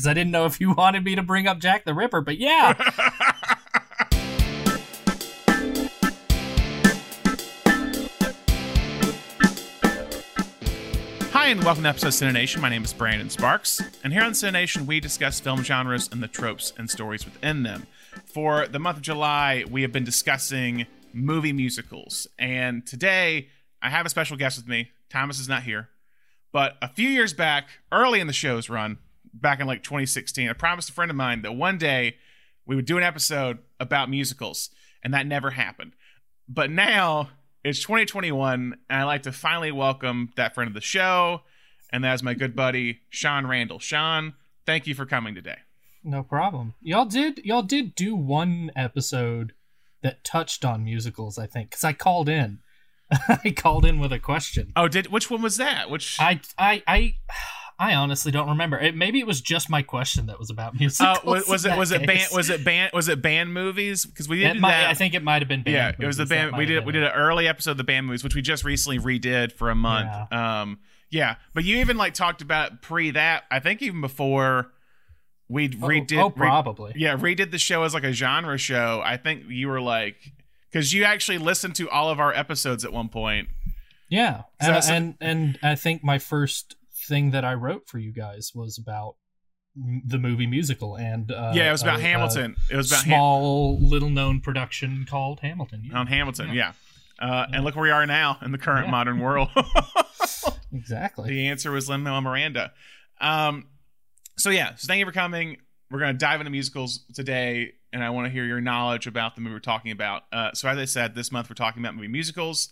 because I didn't know if you wanted me to bring up Jack the Ripper, but yeah. Hi, and welcome to episode CineNation. My name is Brandon Sparks, and here on CineNation, we discuss film genres and the tropes and stories within them. For the month of July, we have been discussing movie musicals, and today I have a special guest with me. Thomas is not here, but a few years back, early in the show's run, back in like 2016, I promised a friend of mine that one day we would do an episode about musicals, and that never happened. But now it's 2021, and I'd like to finally welcome that friend of the show, and that is my good buddy Sean Randall. Sean, thank you for coming today. No problem. Y'all did do one episode that touched on musicals, I think, because I called in. I called in with a question. Oh, which one was that? I honestly don't remember. Maybe it was just my question that was about musicals. Was it band movies? Because we did that. I think it might have been band. Yeah, movies. It was the band. We did an early episode of the band movies, which we just recently redid for a month. Yeah. But you even like talked about pre that. I think even before we redid. Oh, probably. Redid the show as like a genre show. I think you were like. Because you actually listened to all of our episodes at one point. Yeah. And I think my first thing that I wrote for you guys was about the movie musical. And it was about Hamilton. It was about small, little-known production called Hamilton. Yeah. On Hamilton, yeah. And look where we are now in the current modern world. Exactly. The answer was Lin-Manuel Miranda. So thank you for coming. We're going to dive into musicals today, and I want to hear your knowledge about the movie we're talking about. So as I said, this month we're talking about movie musicals.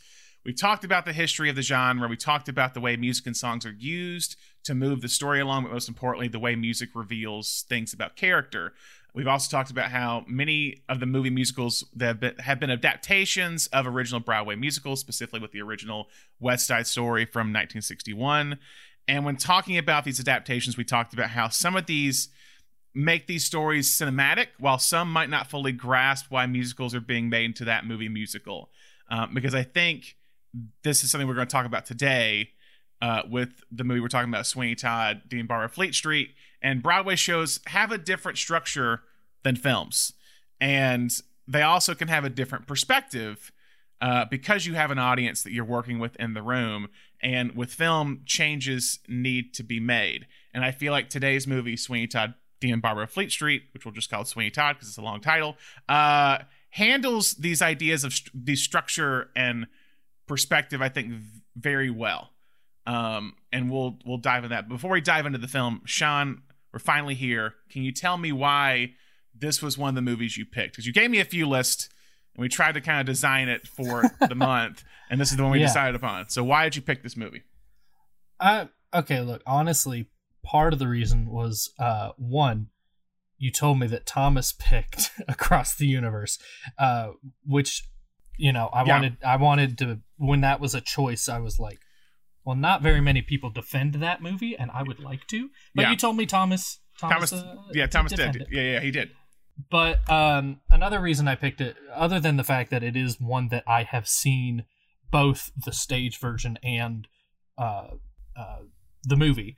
We've talked about the history of the genre. We talked about the way music and songs are used to move the story along, but most importantly, the way music reveals things about character. We've also talked about how many of the movie musicals that have been adaptations of original Broadway musicals, specifically with the original West Side Story from 1961. And when talking about these adaptations, we talked about how some of these make these stories cinematic, while some might not fully grasp why musicals are being made into that movie musical. Because I think this is something we're going to talk about today with the movie we're talking about, Sweeney Todd, Dean Barber, Fleet Street. And Broadway shows have a different structure than films. And they also can have a different perspective because you have an audience that you're working with in the room. And with film, changes need to be made. And I feel like today's movie, Sweeney Todd, Dean Barber of Fleet Street, which we'll just call Sweeney Todd because it's a long title, handles these ideas of the structure and perspective, I think, very well. And we'll dive into that. Before we dive into the film, Sean, we're finally here. Can you tell me why this was one of the movies you picked? Because you gave me a few lists, and we tried to kind of design it for the month, and this is the one we decided upon. So why did you pick this movie? Okay, look, honestly, part of the reason was, one, you told me that Thomas picked Across the Universe, which, you know, I wanted to, when that was a choice, I was like, well, not very many people defend that movie, and I would like to, but you told me Thomas did. It. Yeah, he did. But another reason I picked it, other than the fact that it is one that I have seen both the stage version and the movie,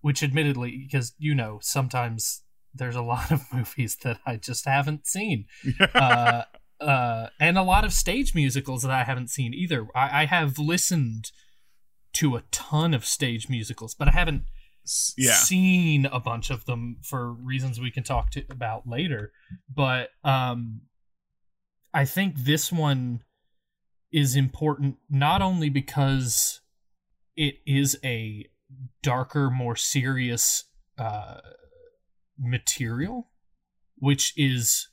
which admittedly, because, you know, sometimes there's a lot of movies that I just haven't seen, and a lot of stage musicals that I haven't seen either. I have listened to a ton of stage musicals, but I haven't seen a bunch of them for reasons we can talk about later. But I think this one is important, not only because it is a darker, more serious material, which is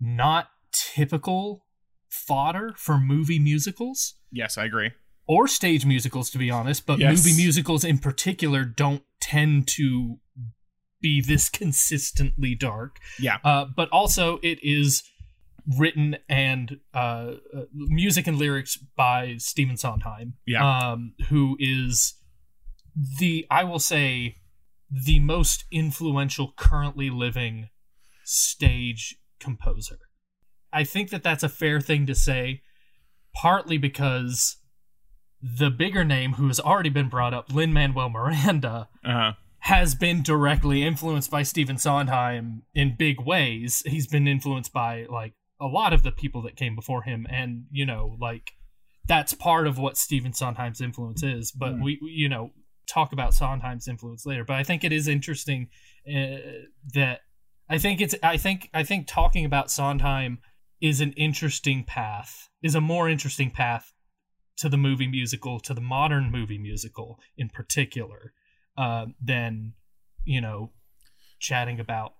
not typical fodder for movie musicals. Yes, I agree. Or stage musicals, to be honest, but movie musicals in particular don't tend to be this consistently dark. Yeah. But also it is written and music and lyrics by Stephen Sondheim, who is the most influential currently living stage composer. I think that's a fair thing to say, partly because the bigger name who has already been brought up, Lin-Manuel Miranda, has been directly influenced by Stephen Sondheim in big ways. He's been influenced by, like, a lot of the people that came before him. And, you know, like, that's part of what Stephen Sondheim's influence is. But we you know, talk about Sondheim's influence later. But I think it is interesting that I think talking about Sondheim is an interesting path, is a more interesting path to the movie musical, to the modern movie musical in particular. Than, you know, chatting about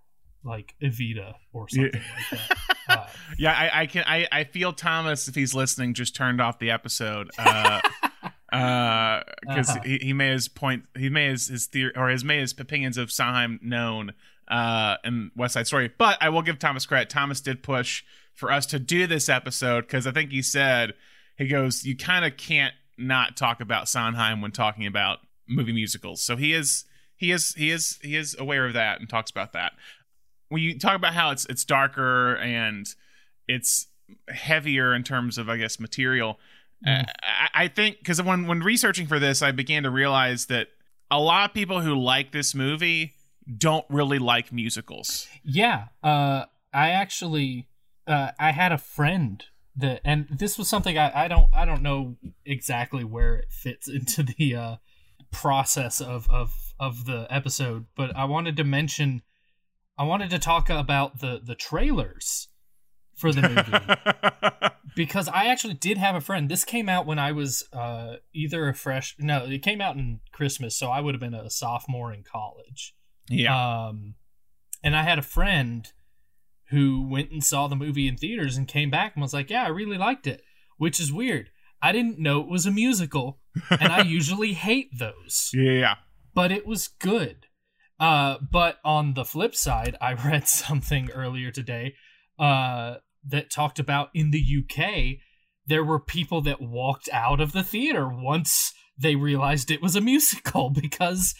like Evita or something like that. Yeah, I feel Thomas, if he's listening, just turned off the episode because he made his point. He made his theory or his made his opinions of Sondheim known in West Side Story. But I will give Thomas credit. Thomas did push for us to do this episode because I think he said, he goes, you kind of can't not talk about Sondheim when talking about movie musicals. So he is aware of that and talks about that. When you talk about how it's darker and it's heavier in terms of, I guess, material, I think because when researching for this, I began to realize that a lot of people who like this movie don't really like musicals. Yeah. I actually I had a friend that, and this was something I don't know exactly where it fits into the process of the episode, but I wanted to talk about the trailers for the movie because I actually did have a friend. This came out when I was it came out in Christmas, so I would have been a sophomore in college. Yeah. And I had a friend who went and saw the movie in theaters and came back and was like, yeah, I really liked it, which is weird. I didn't know it was a musical, and I usually hate those. Yeah. But it was good. But on the flip side, I read something earlier today that talked about in the UK, there were people that walked out of the theater once they realized it was a musical, because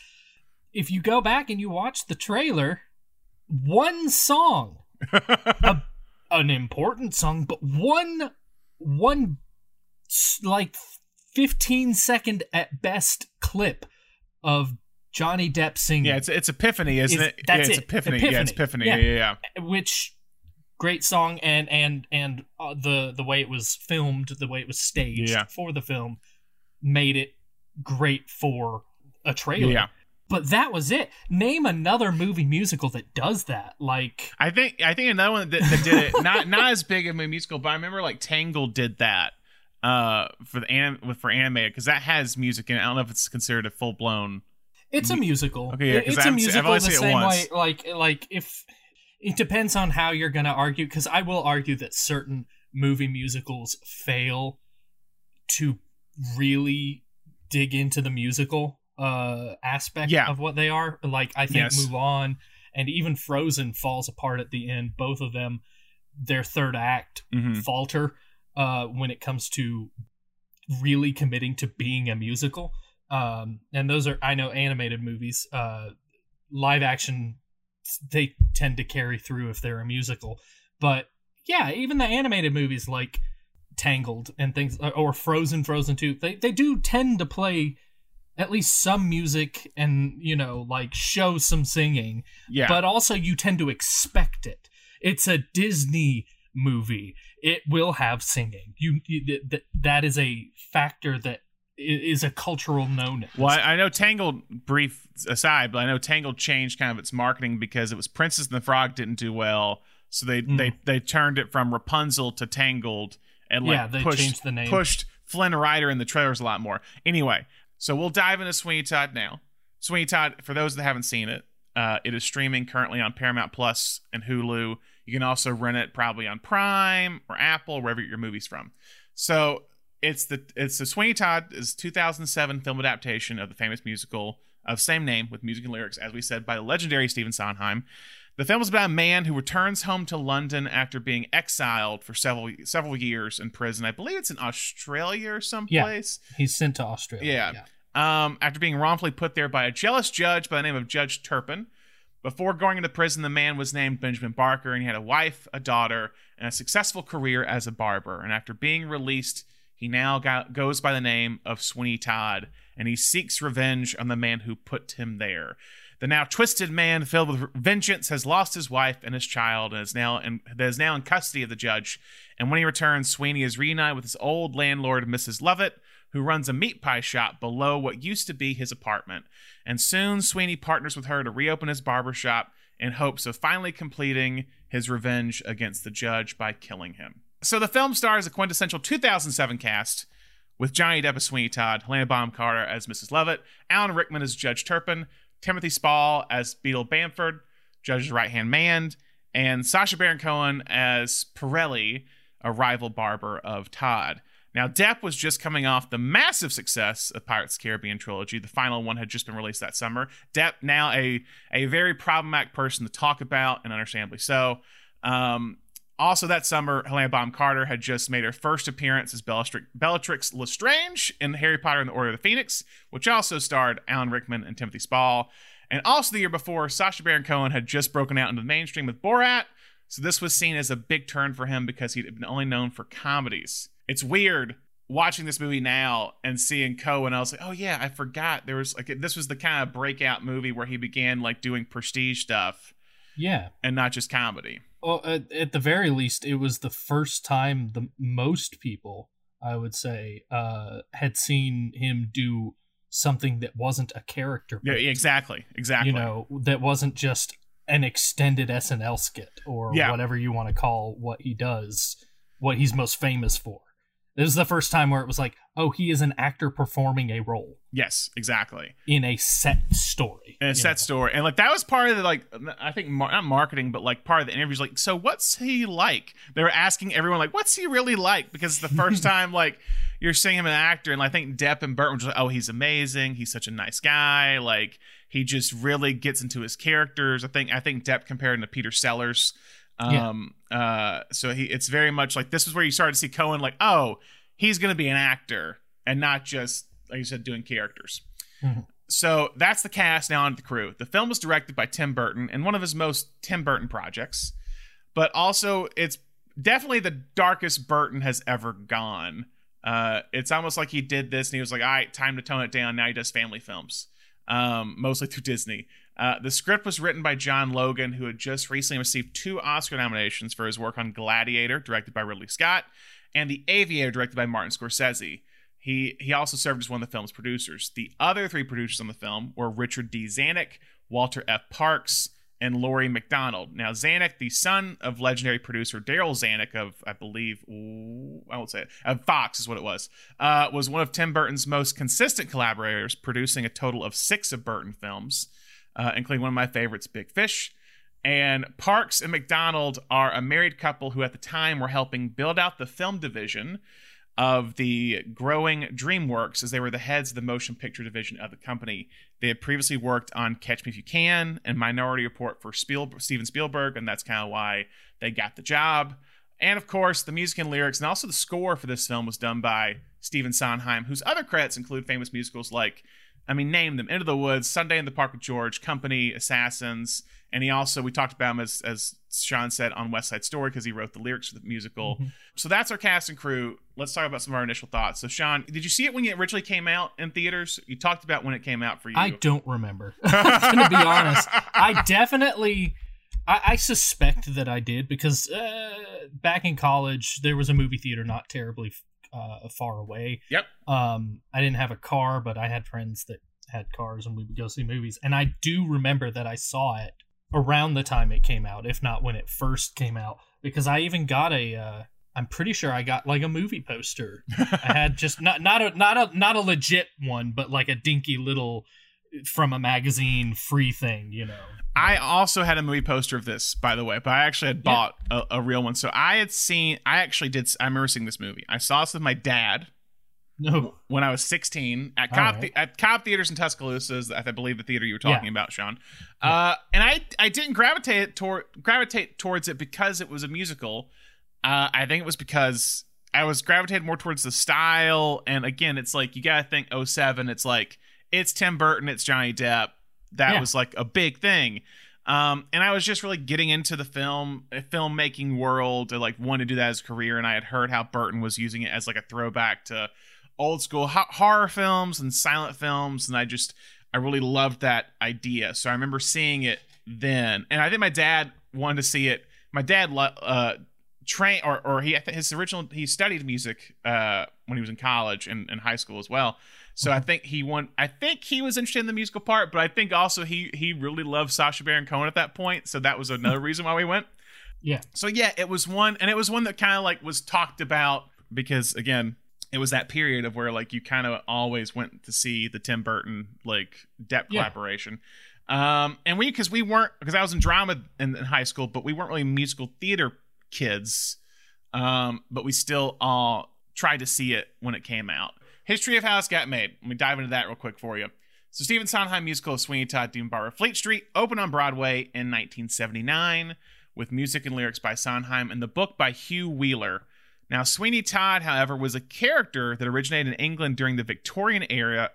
if you go back and you watch the trailer, one song, an important song, but one like 15-second at best clip of Johnny Depp singing. Yeah, it's Epiphany, isn't it? That's yeah, it's Epiphany. Yeah, it's Epiphany. Yeah. Yeah. Which great song, and the way it was filmed, the way it was staged for the film, made it great for a trailer. Yeah. But that was it. Name another movie musical that does that. Like I think another one that did it. not as big of a musical, but I remember like Tangled did that. For anime, because that has music in it. I don't know if it's considered a full blown. It's a musical. Okay, yeah, it's a musical the same way. Like if it depends on how you're gonna argue, because I will argue that certain movie musicals fail to really dig into the musical aspect of what they are. Like I think Mulan and even Frozen falls apart at the end. Both of them, their third act falter. When it comes to really committing to being a musical. And those are, I know, animated movies. Live action, they tend to carry through if they're a musical. But yeah, even the animated movies like Tangled and things, or Frozen 2, they do tend to play at least some music and, you know, like show some singing. Yeah. But also you tend to expect it. It's a Disney movie, it will have singing. That is a factor that is a cultural known. Well, I know Tangled, brief aside, but I know Tangled changed kind of its marketing because it was Princess and the Frog didn't do well, so they turned it from Rapunzel to Tangled and like they changed the name. Pushed Flynn Rider in the trailers a lot more. Anyway, so we'll dive into Sweeney Todd now. Sweeney Todd, for those that haven't seen it, it is streaming currently on Paramount Plus and Hulu. You can also rent it probably on Prime or Apple, wherever your movie's from. So it's the Sweeney Todd is 2007 film adaptation of the famous musical of same name with music and lyrics, as we said, by the legendary Stephen Sondheim. The film is about a man who returns home to London after being exiled for several years in prison. I believe it's in Australia or someplace. Yeah, he's sent to Australia. Yeah. After being wrongfully put there by a jealous judge by the name of Judge Turpin. Before going into prison, the man was named Benjamin Barker, and he had a wife, a daughter, and a successful career as a barber. And after being released, he now goes by the name of Sweeney Todd, and he seeks revenge on the man who put him there. The now twisted man, filled with vengeance, has lost his wife and his child, and is now in custody of the judge. And when he returns, Sweeney is reunited with his old landlord, Mrs. Lovett, who runs a meat pie shop below what used to be his apartment. And soon, Sweeney partners with her to reopen his barber shop in hopes of finally completing his revenge against the judge by killing him. So the film stars a quintessential 2007 cast, with Johnny Depp as Sweeney Todd, Helena Bonham Carter as Mrs. Lovett, Alan Rickman as Judge Turpin, Timothy Spall as Beadle Bamford, Judge's right-hand man, and Sasha Baron Cohen as Pirelli, a rival barber of Todd. Now, Depp was just coming off the massive success of Pirates of the Caribbean trilogy. The final one had just been released that summer. Depp, now a very problematic person to talk about, and understandably so. Also that summer, Helena Bonham Carter had just made her first appearance as Bellatrix Lestrange in Harry Potter and the Order of the Phoenix, which also starred Alan Rickman and Timothy Spall. And also the year before, Sacha Baron Cohen had just broken out into the mainstream with Borat, so this was seen as a big turn for him because he'd been only known for comedies. It's weird watching this movie now and seeing Cohen. I was like, oh yeah, I forgot there was this was the kind of breakout movie where he began doing prestige stuff, yeah, and not just comedy. Well, at the very least, it was the first time the most people, I would say, had seen him do something that wasn't a character. Yeah, exactly. You know, that wasn't just an extended SNL skit or whatever you want to call what he does, what he's most famous for. This is the first time where it was like, oh, he is an actor performing a role. Yes, exactly. In a set story. In a set story. And that was part of the, I think, not marketing, but part of the interviews. So what's he like? They were asking everyone, what's he really like? Because it's the first time, you're seeing him an actor. And I think Depp and Burton were just oh, he's amazing. He's such a nice guy. He just really gets into his characters. I think Depp compared him to Peter Sellers. So it's very much this is where you started to see Cohen oh, he's going to be an actor and not just, like you said, doing characters. Mm-hmm. So that's the cast. Now on to the crew. The film was directed by Tim Burton and one of his most Tim Burton projects, but also it's definitely the darkest Burton has ever gone. It's almost like he did this and he was like, all right, time to tone it down. Now he does family films, mostly through Disney. The script was written by John Logan, who had just recently received 2 Oscar nominations for his work on Gladiator, directed by Ridley Scott, and The Aviator, directed by Martin Scorsese. He also served as one of the film's producers. The other 3 producers on the film were Richard D. Zanuck, Walter F. Parks, and Laurie McDonald. Now, Zanuck, the son of legendary producer Daryl Zanuck of, I believe, of Fox is what it was one of Tim Burton's most consistent collaborators, producing a total of 6 of Burton films. Including one of my favorites, Big Fish. And Parks and McDonald are a married couple who at the time were helping build out the film division of the growing DreamWorks, as they were the heads of the motion picture division of the company. They had previously worked on Catch Me If You Can and Minority Report for Steven Spielberg, and that's kind of why they got the job. And of course, the music and lyrics and also the score for this film was done by Stephen Sondheim, whose other credits include famous musicals like, name them: Into the Woods, Sunday in the Park with George, Company, Assassins. And he also, we talked about him, as Sean said, on West Side Story, because he wrote the lyrics for the musical. Mm-hmm. So that's our cast and crew. Let's talk about some of our initial thoughts. So, Sean, did you see it when it originally came out in theaters? You talked about when it came out for you. I don't remember. I'm going to be honest. I suspect that I did, because back in college, there was a movie theater not terribly far away. Yep. I didn't have a car, but I had friends that had cars and we would go see movies. And I do remember that I saw it around the time it came out, if not when it first came out, because I even got I'm pretty sure I got a movie poster. I had just not a legit one, but a dinky little from a magazine free thing, you know. I also had a movie poster of this, by the way, but I actually had bought a real one. So I remember seeing this movie. I saw this with my dad when I was 16 at Cobb Theaters in Tuscaloosa, I believe the theater you were talking about, Sean. Yeah. And I didn't gravitate towards it because it was a musical. I think it was because I was gravitated more towards the style. And again, it's you got to think 2007. It's Tim Burton, it's Johnny Depp. That was a big thing. And I was just really getting into the filmmaking world. I wanted to do that as a career. And I had heard how Burton was using it as a throwback to old school horror films and silent films. And I just, I really loved that idea. So I remember seeing it then, and I think my dad wanted to see it. My dad he studied music when he was in college and in high school as well. So I think he was interested in the musical part, but I think also he really loved Sasha Baron Cohen at that point. So that was another reason why we went. Yeah. So yeah, it was one that kind of like was talked about because again, it was that period of where like you kind of always went to see the Tim Burton like Depp collaboration. And because I was in drama in high school, but we weren't really musical theater kids. But we still all tried to see it when it came out. History of how this got made. Let me dive into that real quick for you. So Stephen Sondheim musical of Sweeney Todd, Demon Barber, Fleet Street opened on Broadway in 1979 with music and lyrics by Sondheim and the book by Hugh Wheeler. Now, Sweeney Todd, however, was a character that originated in England during the Victorian era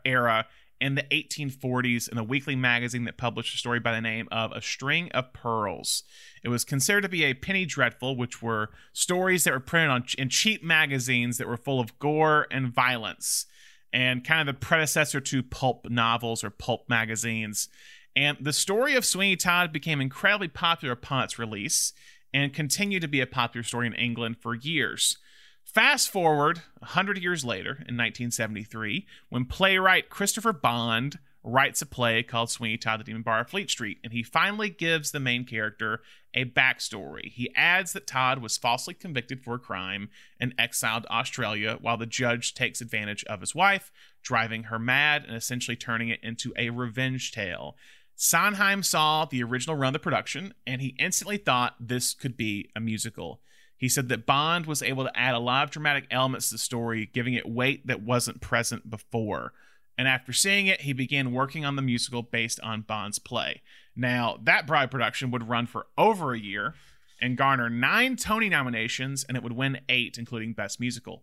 in the 1840s in a weekly magazine that published a story by the name of A String of Pearls. It was considered to be a penny dreadful, which were stories that were printed in cheap magazines that were full of gore and violence, and kind of the predecessor to pulp novels or pulp magazines. And the story of Sweeney Todd became incredibly popular upon its release and continued to be a popular story in England for years. Fast forward 100 years later, in 1973, when playwright Christopher Bond writes a play called Sweeney Todd, the Demon Bar of Fleet Street, and he finally gives the main character a backstory. He adds that Todd was falsely convicted for a crime and exiled to Australia while the judge takes advantage of his wife, driving her mad and essentially turning it into a revenge tale. Sondheim saw the original run of the production, and he instantly thought this could be a musical. He said that Bond was able to add a lot of dramatic elements to the story, giving it weight that wasn't present before. And after seeing it, he began working on the musical based on Bond's play. Now, that Broadway production would run for over a year and garner 9 Tony nominations, and it would win 8, including Best Musical.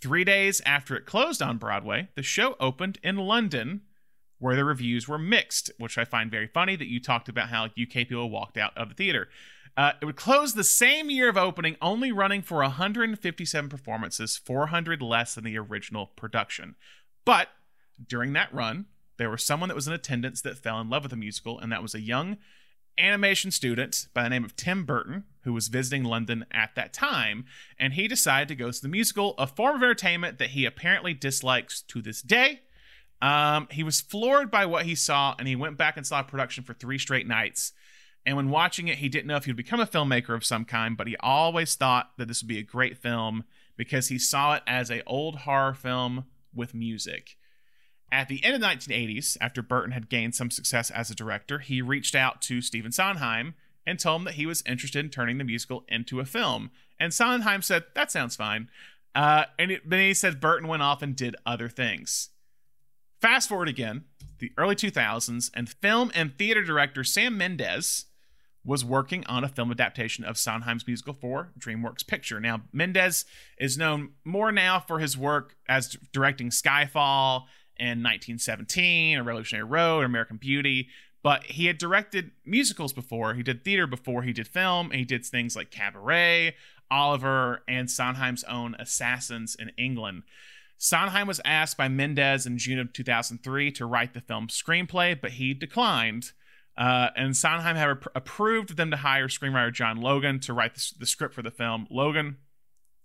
3 days after it closed on Broadway, the show opened in London, where the reviews were mixed, which I find very funny that you talked about how UK people walked out of the theater. It would close the same year of opening, only running for 157 performances, 400 less than the original production. But during that run, there was someone that was in attendance that fell in love with the musical, and that was a young animation student by the name of Tim Burton, who was visiting London at that time, and he decided to go to the musical, a form of entertainment that he apparently dislikes to this day. He was floored by what he saw, and he went back and saw production for 3 straight nights. And when watching it, he didn't know if he'd become a filmmaker of some kind, but he always thought that this would be a great film because he saw it as an old horror film with music. At the end of the 1980s, after Burton had gained some success as a director, he reached out to Stephen Sondheim and told him that he was interested in turning the musical into a film. And Sondheim said, that sounds fine. Then he said Burton went off and did other things. Fast forward again, the early 2000s, and film and theater director Sam Mendes was working on a film adaptation of Sondheim's musical for DreamWorks Picture. Now, Mendes is known more now for his work as directing Skyfall and 1917, A Revolutionary Road, American Beauty, but he had directed musicals before. He did theater before he did film, and he did things like Cabaret, Oliver, and Sondheim's own Assassins in England. Sondheim was asked by Mendes in June of 2003 to write the film's screenplay, but he declined. And Sondheim had approved them to hire screenwriter John Logan to write the script for the film. Logan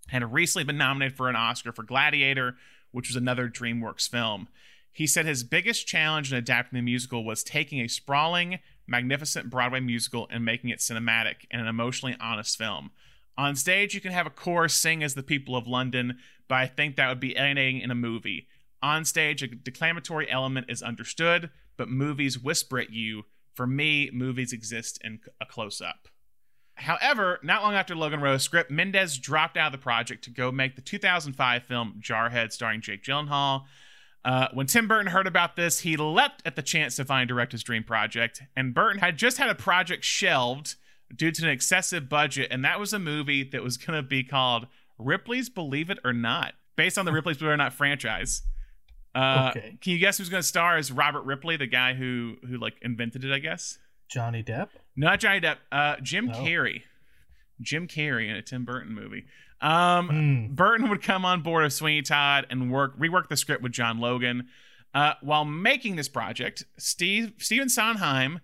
had recently been nominated for an Oscar for Gladiator, which was another DreamWorks film. He said his biggest challenge in adapting the musical was taking a sprawling, magnificent Broadway musical and making it cinematic and an emotionally honest film. On stage, you can have a chorus sing as the people of London, but I think that would be alienating in a movie. On stage, a declamatory element is understood, but movies whisper at you. For me, movies exist in a close-up. However, not long after Logan wrote a script, Mendes dropped out of the project to go make the 2005 film Jarhead starring Jake Gyllenhaal. When Tim Burton heard about this, he leapt at the chance to finally direct his dream project, and Burton had just had a project shelved due to an excessive budget, and that was a movie that was going to be called Ripley's Believe It or Not, based on the Ripley's Believe It or Not franchise. Okay. Can you guess who's going to star as Robert Ripley, the guy who like invented it, I guess? Johnny Depp? Not Johnny Depp. Jim Carrey. Jim Carrey in a Tim Burton movie. Burton would come on board of Sweeney Todd and rework the script with John Logan. While making this project, Stephen Sondheim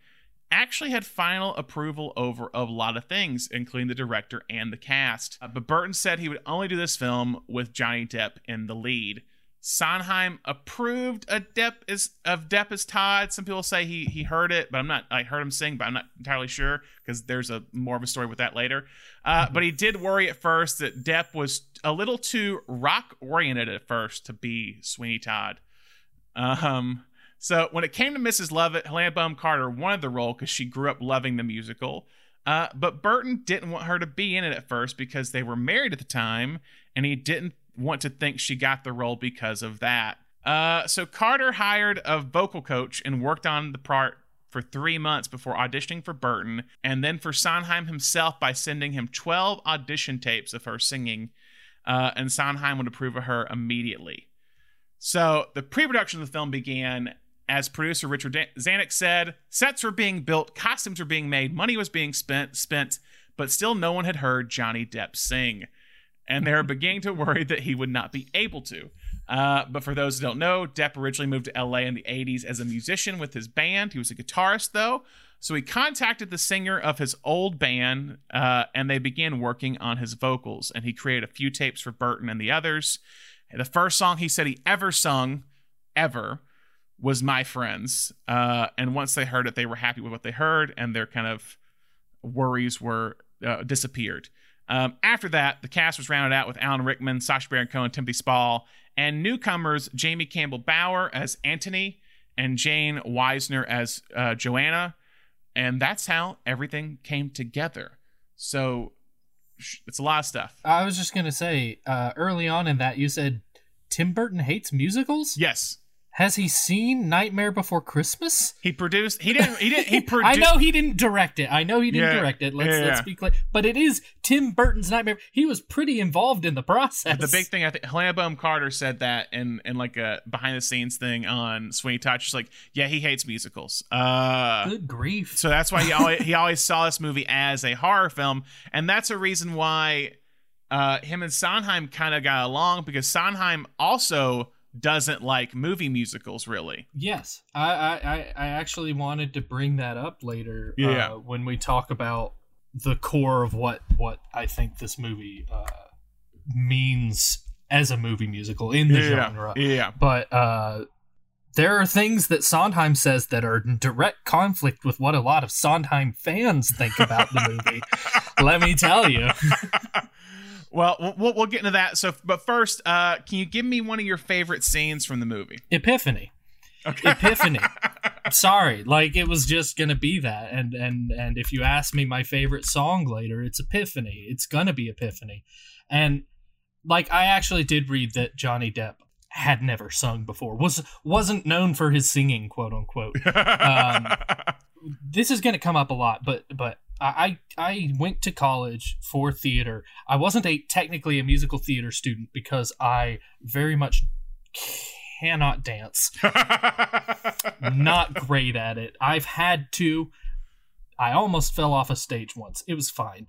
actually had final approval over a lot of things, including the director and the cast. But Burton said he would only do this film with Johnny Depp in the lead. Sondheim approved of Depp as Todd. Some people say he heard it, but I'm not. I heard him sing, but I'm not entirely sure because there's more of a story with that later. But he did worry at first that Depp was a little too rock oriented at first to be Sweeney Todd. So when it came to Mrs. Lovett, Helena Bonham Carter wanted the role because she grew up loving the musical. But Burton didn't want her to be in it at first because they were married at the time, and he didn't want to think she got the role because of that. So Carter hired a vocal coach and worked on the part for 3 months before auditioning for Burton, and then for Sondheim himself by sending him 12 audition tapes of her singing, and Sondheim would approve of her immediately. So the pre-production of the film began. As producer Richard Zanuck said, sets were being built, costumes were being made, money was being spent, but still no one had heard Johnny Depp sing. And they were beginning to worry that he would not be able to. But for those who don't know, Depp originally moved to LA in the 80s as a musician with his band. He was a guitarist, though. So he contacted the singer of his old band, and they began working on his vocals. And he created a few tapes for Burton and the others. The first song he said he ever sung, was My Friends. And once they heard it, they were happy with what they heard, and their kind of worries were disappeared. After that, the cast was rounded out with Alan Rickman, Sasha Baron Cohen, Timothy Spall, and newcomers Jamie Campbell Bower as Anthony and Jayne Wisener as Joanna. And that's how everything came together. So it's a lot of stuff. I was just going to say, early on in that, you said Tim Burton hates musicals? Yes. Has he seen Nightmare Before Christmas? He produced. I know he didn't direct it. Let's be clear. But it is Tim Burton's Nightmare. He was pretty involved in the process. But the big thing, I think Helena Bonham Carter said that in like a behind the scenes thing on Sweeney Todd. She's like, yeah, he hates musicals. Good grief. So that's why he always saw this movie as a horror film. And that's a reason why him and Sondheim kind of got along, because Sondheim also doesn't like movie musicals, really. Yes, I actually wanted to bring that up later. Yeah. When we talk about the core of what I think this movie means as a movie musical in the genre. Yeah. But there are things that Sondheim says that are in direct conflict with what a lot of Sondheim fans think about the movie. Let me tell you. Well, we'll get into that. So, but first, can you give me one of your favorite scenes from the movie? Epiphany. Okay. Epiphany. I'm sorry, like it was just gonna be that. And if you ask me my favorite song later, it's Epiphany. It's gonna be Epiphany. And like I actually did read that Johnny Depp had never sung before. Wasn't known for his singing, quote unquote. This is gonna come up a lot, but. I went to college for theater. I wasn't technically a musical theater student because I very much cannot dance. Not great at it. I've had to. I almost fell off a stage once. It was fine.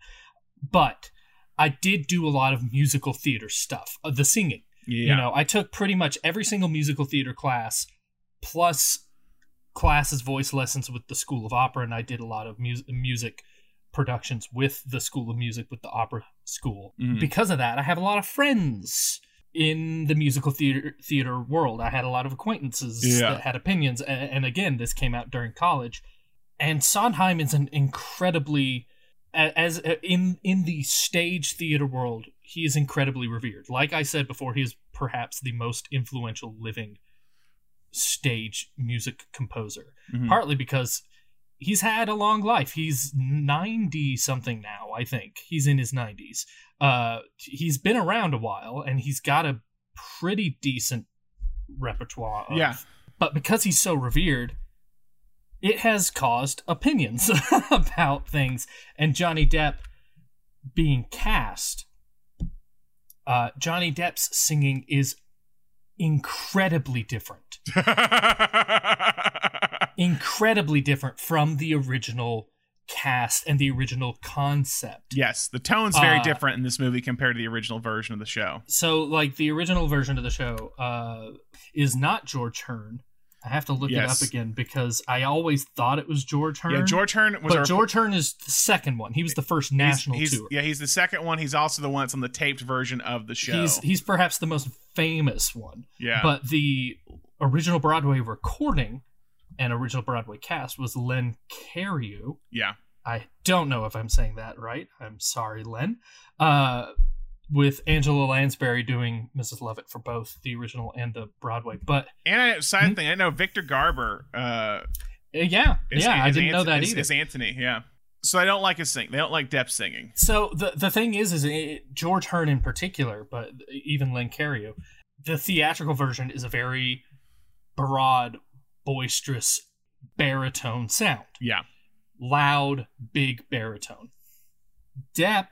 But I did do a lot of musical theater stuff. The singing. Yeah. You know, I took pretty much every single musical theater class plus classes, voice lessons with the School of Opera. And I did a lot of music productions with the School of Music, with the opera school. Because of that, I have a lot of friends in the musical theater world. I had a lot of acquaintances that had opinions, and again, this came out during college. And Sondheim is an incredibly, as in the stage theater world, he is incredibly revered. Like I said before, he is perhaps the most influential living stage music composer, partly because he's had a long life. He's 90 something now. I think he's in his 90s. He's been around a while, and he's got a pretty decent repertoire but because he's so revered, it has caused opinions about things. And Johnny Depp being cast, Johnny Depp's singing is incredibly different. Incredibly different from the original cast and the original concept. Yes, the tone's very different in this movie compared to the original version of the show. So, like, the original version of the show is not George Hearn. I have to look it up again because I always thought it was George Hearn. Yeah, George Hearn was. But George Hearn is the second one. He was the first national tour. Yeah, he's the second one. He's also the one that's on the taped version of the show. He's perhaps the most famous one. Yeah. But the original Broadway recording and original Broadway cast was Len Carew. Yeah. I don't know if I'm saying that right. I'm sorry, Len. With Angela Lansbury doing Mrs. Lovett for both the original and the Broadway. And a side thing, I know Victor Garber. I didn't know that either. It's Anthony, yeah. So they don't like his singing. They don't like Depp singing. So the thing is George Hearn in particular, but even Len Carew, the theatrical version is a very broad, boisterous baritone sound. Yeah. Loud, big baritone. Depp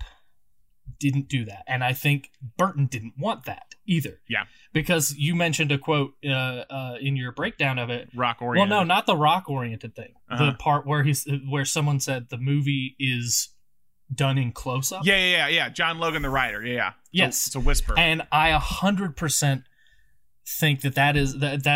didn't do that, and I think Burton didn't want that either. Yeah, because you mentioned a quote in your breakdown of it, rock oriented. Well, no, not the rock oriented thing. Uh-huh. The part where someone said the movie is done in close up. Yeah. John Logan, the writer. Yeah. Yes, it's a whisper, and I 100% think that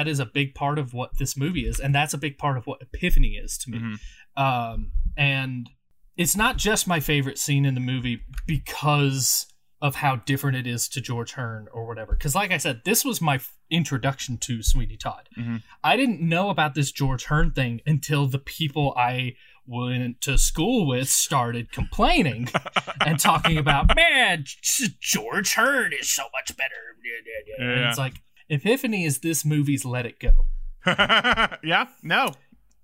is a big part of what this movie is, and that's a big part of what Epiphany is to me. Mm-hmm. And it's not just my favorite scene in the movie because of how different it is to George Hearn or whatever. Because like I said, this was my introduction to Sweeney Todd. Mm-hmm. I didn't know about this George Hearn thing until the people I went to school with started complaining and talking about, man, George Hearn is so much better. Yeah. And it's like, Epiphany is this movie's Let It Go. Yeah, no.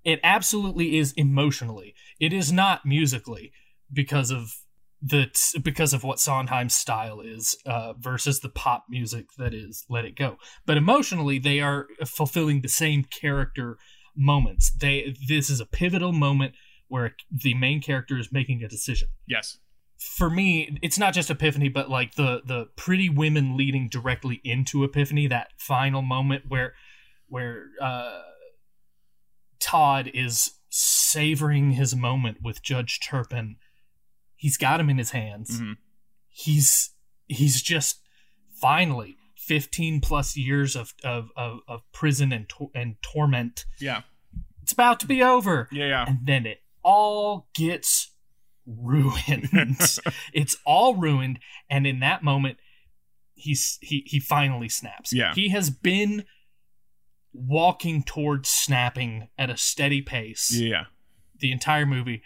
It absolutely is emotionally. It is not musically because of what Sondheim's style is versus the pop music that is Let It Go. But emotionally, they are fulfilling the same character moments. This is a pivotal moment where the main character is making a decision. Yes. For me, it's not just Epiphany, but like the Pretty Women leading directly into Epiphany, that final moment where Todd is savoring his moment with Judge Turpin. He's got him in his hands. Mm-hmm. He's just finally 15 plus years of prison and torment. Yeah. It's about to be over. Yeah. And then it all gets ruined. It's all ruined. And in that moment, he finally snaps. Yeah. He has been walking towards snapping at a steady pace the entire movie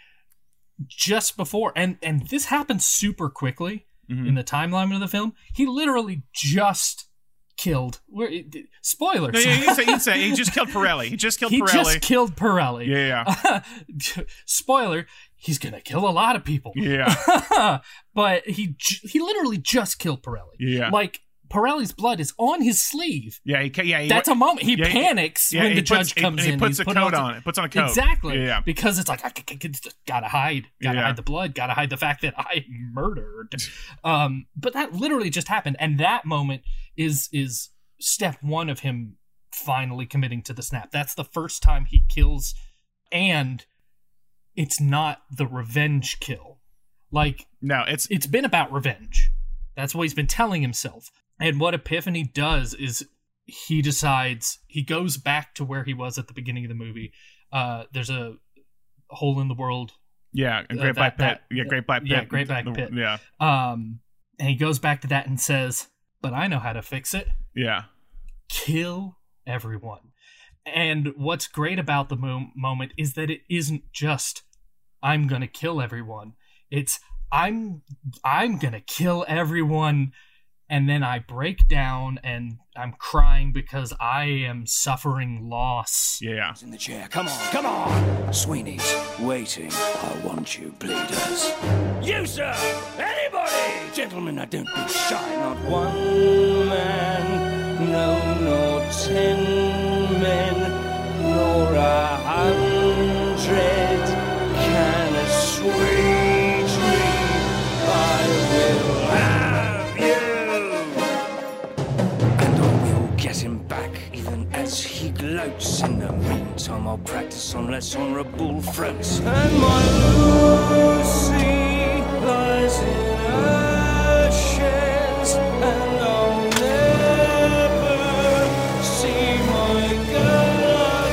just before, and this happens super quickly. Mm-hmm. In the timeline of the film, he literally just killed spoilers. No, he just killed Pirelli. He just killed Pirelli. Spoiler, he's gonna kill a lot of people. But he literally just killed Pirelli. Like, Pirelli's blood is on his sleeve. That's a moment. He panics when the judge comes in. He puts a coat on it. Puts on a coat. Exactly. Yeah. Because it's like, I gotta hide. Gotta hide the blood. Gotta hide the fact that I murdered. But that literally just happened. And that moment is step one of him finally committing to the snap. That's the first time he kills. And it's not the revenge kill. Like, no, it's been about revenge. That's what he's been telling himself. And what Epiphany does is he decides, he goes back to where he was at the beginning of the movie. There's a hole in the world. Yeah, and Great Black Pit. Yeah, Great Black Pit. Yeah. And he goes back to that and says, but I know how to fix it. Yeah. Kill everyone. And what's great about the moment is that it isn't just, I'm going to kill everyone. It's, I'm going to kill everyone. And then I break down and I'm crying because I am suffering loss. Yeah. He's in the chair. Come on. Sweeney's waiting. I want you, bleeders. You, sir. Anybody. Gentlemen, I don't be shy. Not one man. No, nor 10 men. Nor 100 can a sweet dream I will. He gloats. In the meantime, I'll practice on less honorable fronts. And my Lucy lies in ashes, and I'll never see my girl.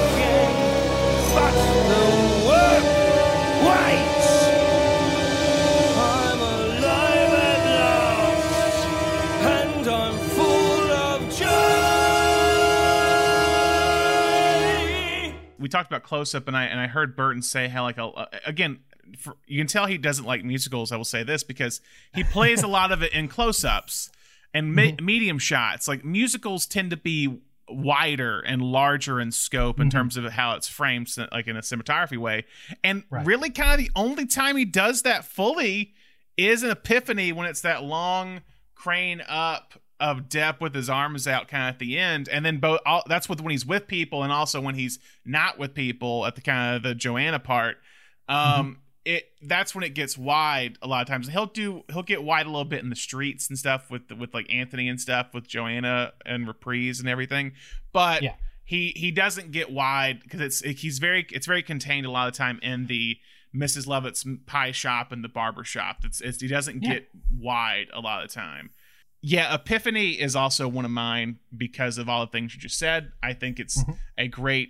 talked about close-up, and I heard Burton say how, like, you can tell he doesn't like musicals, I will say this, because he plays a lot of it in close-ups and medium shots. Like, musicals tend to be wider and larger in scope in terms of how it's framed, like in a cinematography way. And really kind of the only time he does that fully is an epiphany when it's that long crane up of Depp with his arms out kind of at the end. And then that's when he's with people, and also when he's not with people at the kind of the Joanna part. That's when it gets wide a lot of times. He'll get wide a little bit in the streets and stuff with like Anthony and stuff with Joanna and Reprise and everything, but he doesn't get wide because it's very contained a lot of the time in the Mrs. Lovett's pie shop and the barber shop. He doesn't get wide a lot of the time. Yeah, Epiphany is also one of mine because of all the things you just said. I think it's a great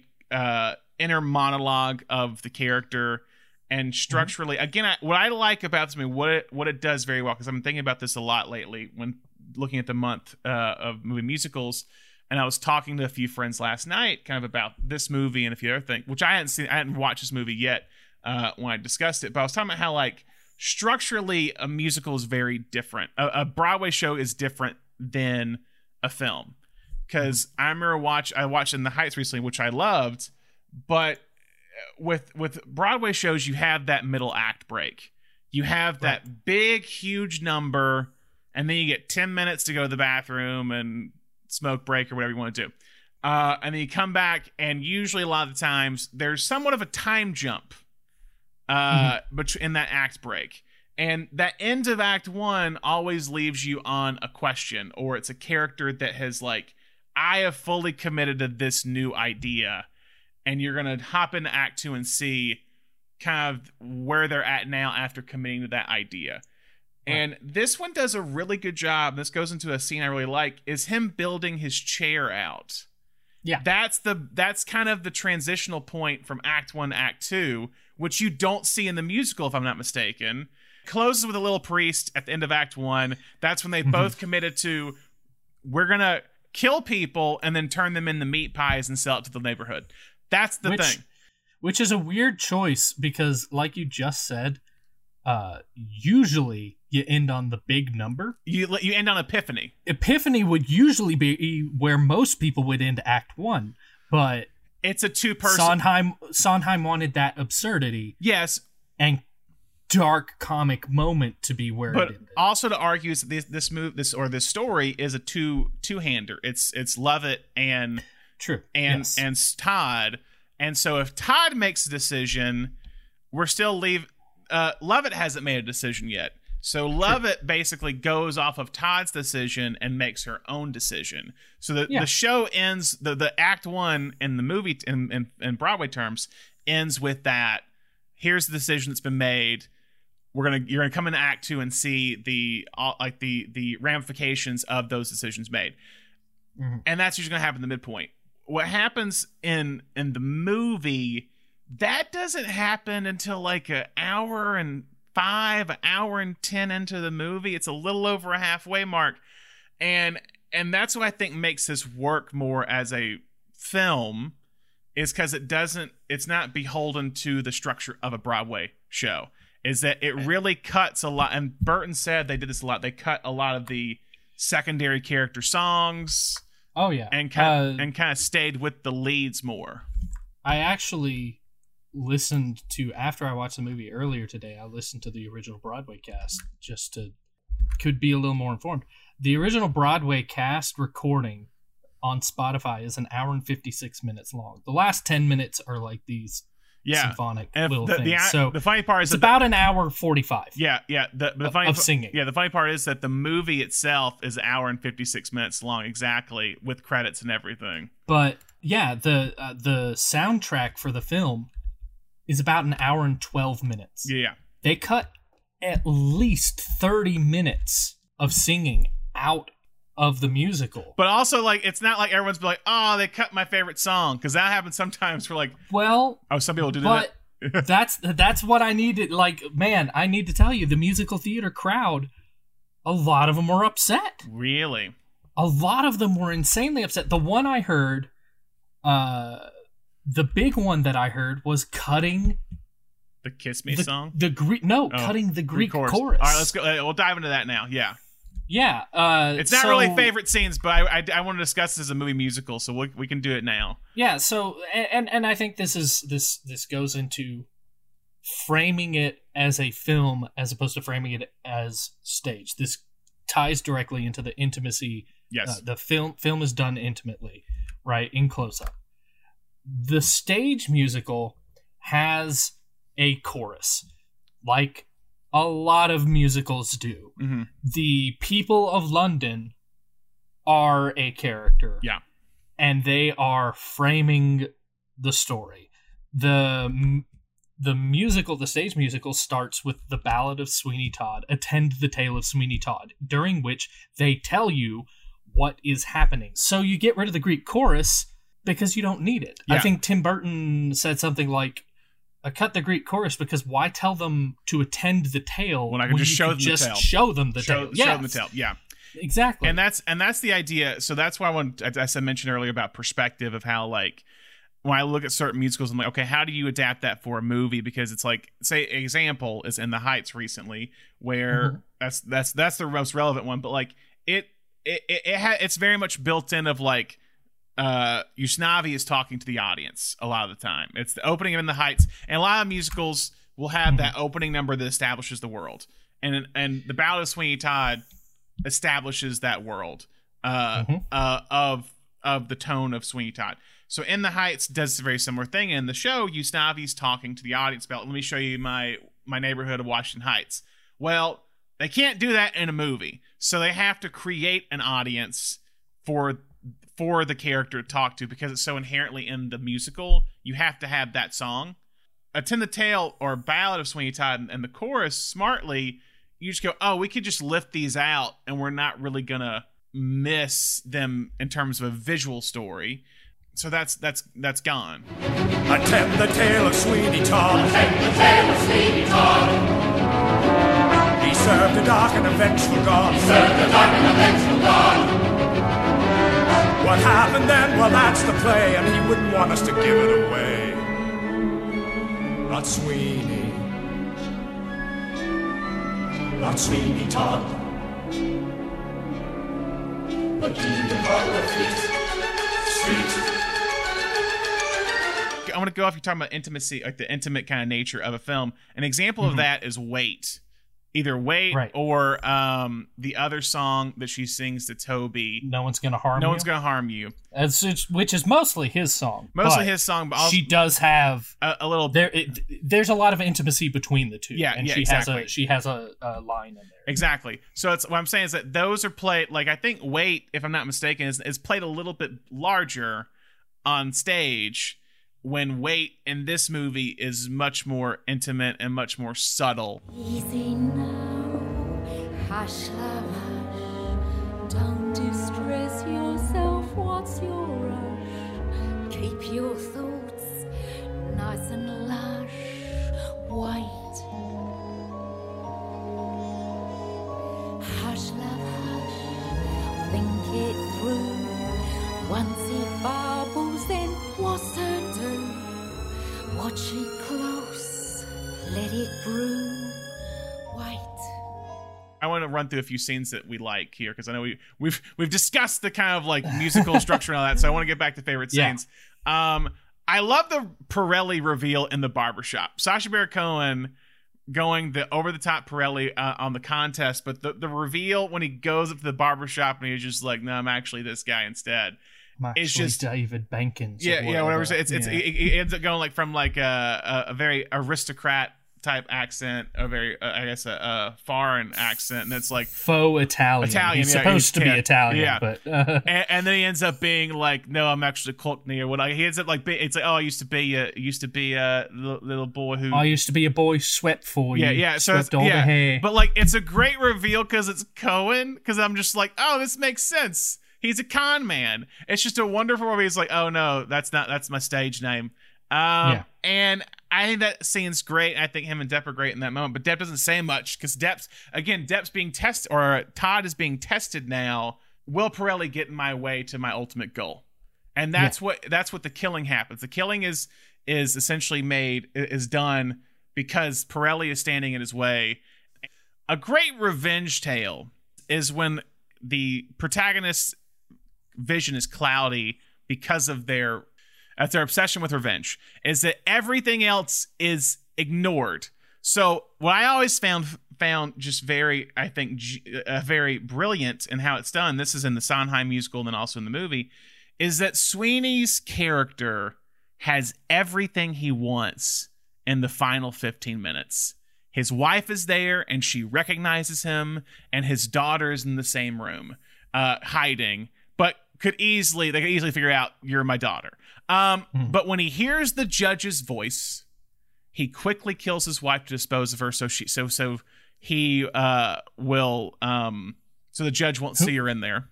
inner monologue of the character. And structurally, again, what I like about this movie, what it does very well, because I've been thinking about this a lot lately when looking at the month of movie musicals, and I was talking to a few friends last night kind of about this movie and a few other things, which I hadn't watched this movie yet when I discussed it, but I was talking about how, like, structurally a musical is very different. A Broadway show is different than a film, because I remember I watched In the Heights recently, which I loved, but with Broadway shows, you have that middle act break. You have that big, huge number, and then you get 10 minutes to go to the bathroom and smoke break or whatever you want to do. And then you come back, and usually a lot of the times, there's somewhat of a time jump in that act break. And that end of act one always leaves you on a question, or it's a character that has, like, I have fully committed to this new idea. And you're going to hop into Act 2 and see kind of where they're at now after committing to that idea. Right. And this one does a really good job. This goes into a scene I really like, is him building his chair out. Yeah. That's kind of the transitional point from Act 1 to Act 2, which you don't see in the musical, if I'm not mistaken. Closes with a little priest at the end of Act 1. That's when they both committed to, we're going to kill people and then turn them into meat pies and sell it to the neighborhood. That's the thing. Which is a weird choice because, like you just said, usually you end on the big number. You end on Epiphany. Epiphany would usually be where most people would end Act 1, but... It's a two-person... Sondheim wanted that absurdity. Yes. And dark comic moment to be where it ended. But also to argue that this story is a two-hander. It's Lovett and... True. And Todd. And so if Todd makes a decision, we're still Lovett hasn't made a decision yet. So Lovett basically goes off of Todd's decision and makes her own decision. So the show ends, the act one in the movie in Broadway terms ends with that. Here's the decision that's been made. You're gonna come into act two and see the ramifications of those decisions made. And that's usually gonna happen in the midpoint. What happens in the movie, that doesn't happen until like an hour and 10 into the movie. It's a little over a halfway mark, and that's what I think makes this work more as a film, is because it's not beholden to the structure of a Broadway show. Is that it really cuts a lot, and Burton said they did this a lot. They cut a lot of the secondary character songs. Oh, yeah. And kind of stayed with the leads more. I actually listened to, after I watched the movie earlier today, I listened to the original Broadway cast just to could be a little more informed. The original Broadway cast recording on Spotify is an hour and 56 minutes long. The last 10 minutes are like these symphonic little things. So the funny part is it's about an hour 45. Yeah. The singing. Yeah, the funny part is that the movie itself is an hour and 56 minutes long, exactly, with credits and everything. But yeah, the soundtrack for the film is about an hour and 12 minutes. Yeah, they cut at least 30 minutes of singing out of the musical. But also, like, it's not like everyone's like, oh, they cut my favorite song, because that happens sometimes. We're like, well, oh, some people do that. But that's what I needed. Like, man, I need to tell you, the musical theater crowd, a lot of them were upset. Really? A lot of them were insanely upset. The one I heard The big one that I heard was cutting the Kiss Me song. The Greek, cutting the Greek chorus. All right, let's go. We'll dive into that now. Yeah. Yeah. It's not really favorite scenes, but I want to discuss this as a movie musical, so we can do it now. Yeah. So, and I think this goes into framing it as a film as opposed to framing it as stage. This ties directly into the intimacy. Yes. The film is done intimately, right? In close up. The stage musical has a chorus, like a lot of musicals do. Mm-hmm. The people of London are a character. Yeah. And they are framing the story. The musical, the stage musical, starts with the Ballad of Sweeney Todd, Attend the Tale of Sweeney Todd, during which they tell you what is happening. So you get rid of the Greek chorus because you don't need it. Yeah. I think Tim Burton said something like, cut the Greek chorus because why tell them to attend the tale when I can just show them the tale. Yes. Show them the tale. Yeah, exactly. And that's the idea. So that's why I mentioned earlier about perspective of how, like, when I look at certain musicals, I'm like, okay, how do you adapt that for a movie? Because it's like, say, example is In the Heights recently, where mm-hmm. that's the most relevant one. But like it's very much built in of like, Usnavi is talking to the audience a lot of the time. It's the opening of In the Heights, and a lot of musicals will have that opening number that establishes the world, and the Ballad of Sweeney Todd establishes that world of the tone of Sweeney Todd. So In the Heights does a very similar thing. In the show, Usnavi's talking to the audience about, let me show you my neighborhood of Washington Heights. Well, they can't do that in a movie, so they have to create an audience for the character to talk to, because it's so inherently in the musical, you have to have that song. Attend the Tale or Ballad of Sweeney Todd and the chorus, smartly, you just go, oh, we could just lift these out and we're not really gonna miss them in terms of a visual story. So that's gone. Attend the Tale of Sweeney Todd. Attend the Tale of Sweeney Todd. He served the dark and eventual God. He served the dark and eventual God. What happened then? Well, that's the play, and he wouldn't want us to give it away. Not Sweeney. Not Sweeney Todd. But even on the street. I want to go off. You're talking about intimacy, like the intimate kind of nature of a film. An example of that is Wait. Either Wait, right, or the other song that she sings to Toby. No one's gonna harm you. No one's gonna harm you. Which is mostly his song. But also, she does have a little. There's a lot of intimacy between the two. Yeah, and yeah, she has a line in there. Exactly. So it's, what I'm saying is that those are played, like, I think Wait, if I'm not mistaken, is played a little bit larger on stage, when Wait in this movie is much more intimate and much more subtle. Easy now, hush, love, hush. Don't distress yourself, what's your rush? Keep your thoughts nice and lush. Wait. Hush, love, hush. Think it through. Once it bubbles, then what's her? Watch it close, let it brew, white. I want to run through a few scenes that we like here, because I know we've discussed the kind of like musical structure and all that, so I want to get back to favorite scenes. Yeah. I love the Pirelli reveal in the barbershop. Sasha Baron Cohen going the over-the-top Pirelli on the contest, but the reveal when he goes up to the barbershop and he's just like, no, I'm actually this guy instead. It's just David Bankins. Yeah, whatever. It ends up going like from like a very aristocrat type accent, a very I guess a foreign accent, and it's like faux Italian. He's supposed to be Italian, yeah. But and then he ends up being like, no, I'm actually Cockney or what. He ends up like, it's like, oh, I used to be a little boy who I used to be a boy swept for you. Yeah. So swept all the hair. But like, it's a great reveal because it's Cohen. Because I'm just like, oh, this makes sense. He's a con man. It's just a wonderful movie. He's like, oh no, that's my stage name. And I think that scene's great. I think him and Depp are great in that moment, but Depp doesn't say much because Depp's being tested, or Todd is being tested now. Will Pirelli get in my way to my ultimate goal? And that's what the killing happens. The killing is essentially done because Pirelli is standing in his way. A great revenge tale is when the protagonist's vision is cloudy because of their obsession with revenge, is that everything else is ignored. So what I always found just very, I think, very brilliant in how it's done, this is in the Sondheim musical and then also in the movie, is that Sweeney's character has everything he wants in the final 15 minutes. His wife is there and she recognizes him, and his daughter is in the same room, hiding, but they could easily figure out, you're my daughter. But when he hears the judge's voice, he quickly kills his wife to dispose of her, so the judge won't see her in there.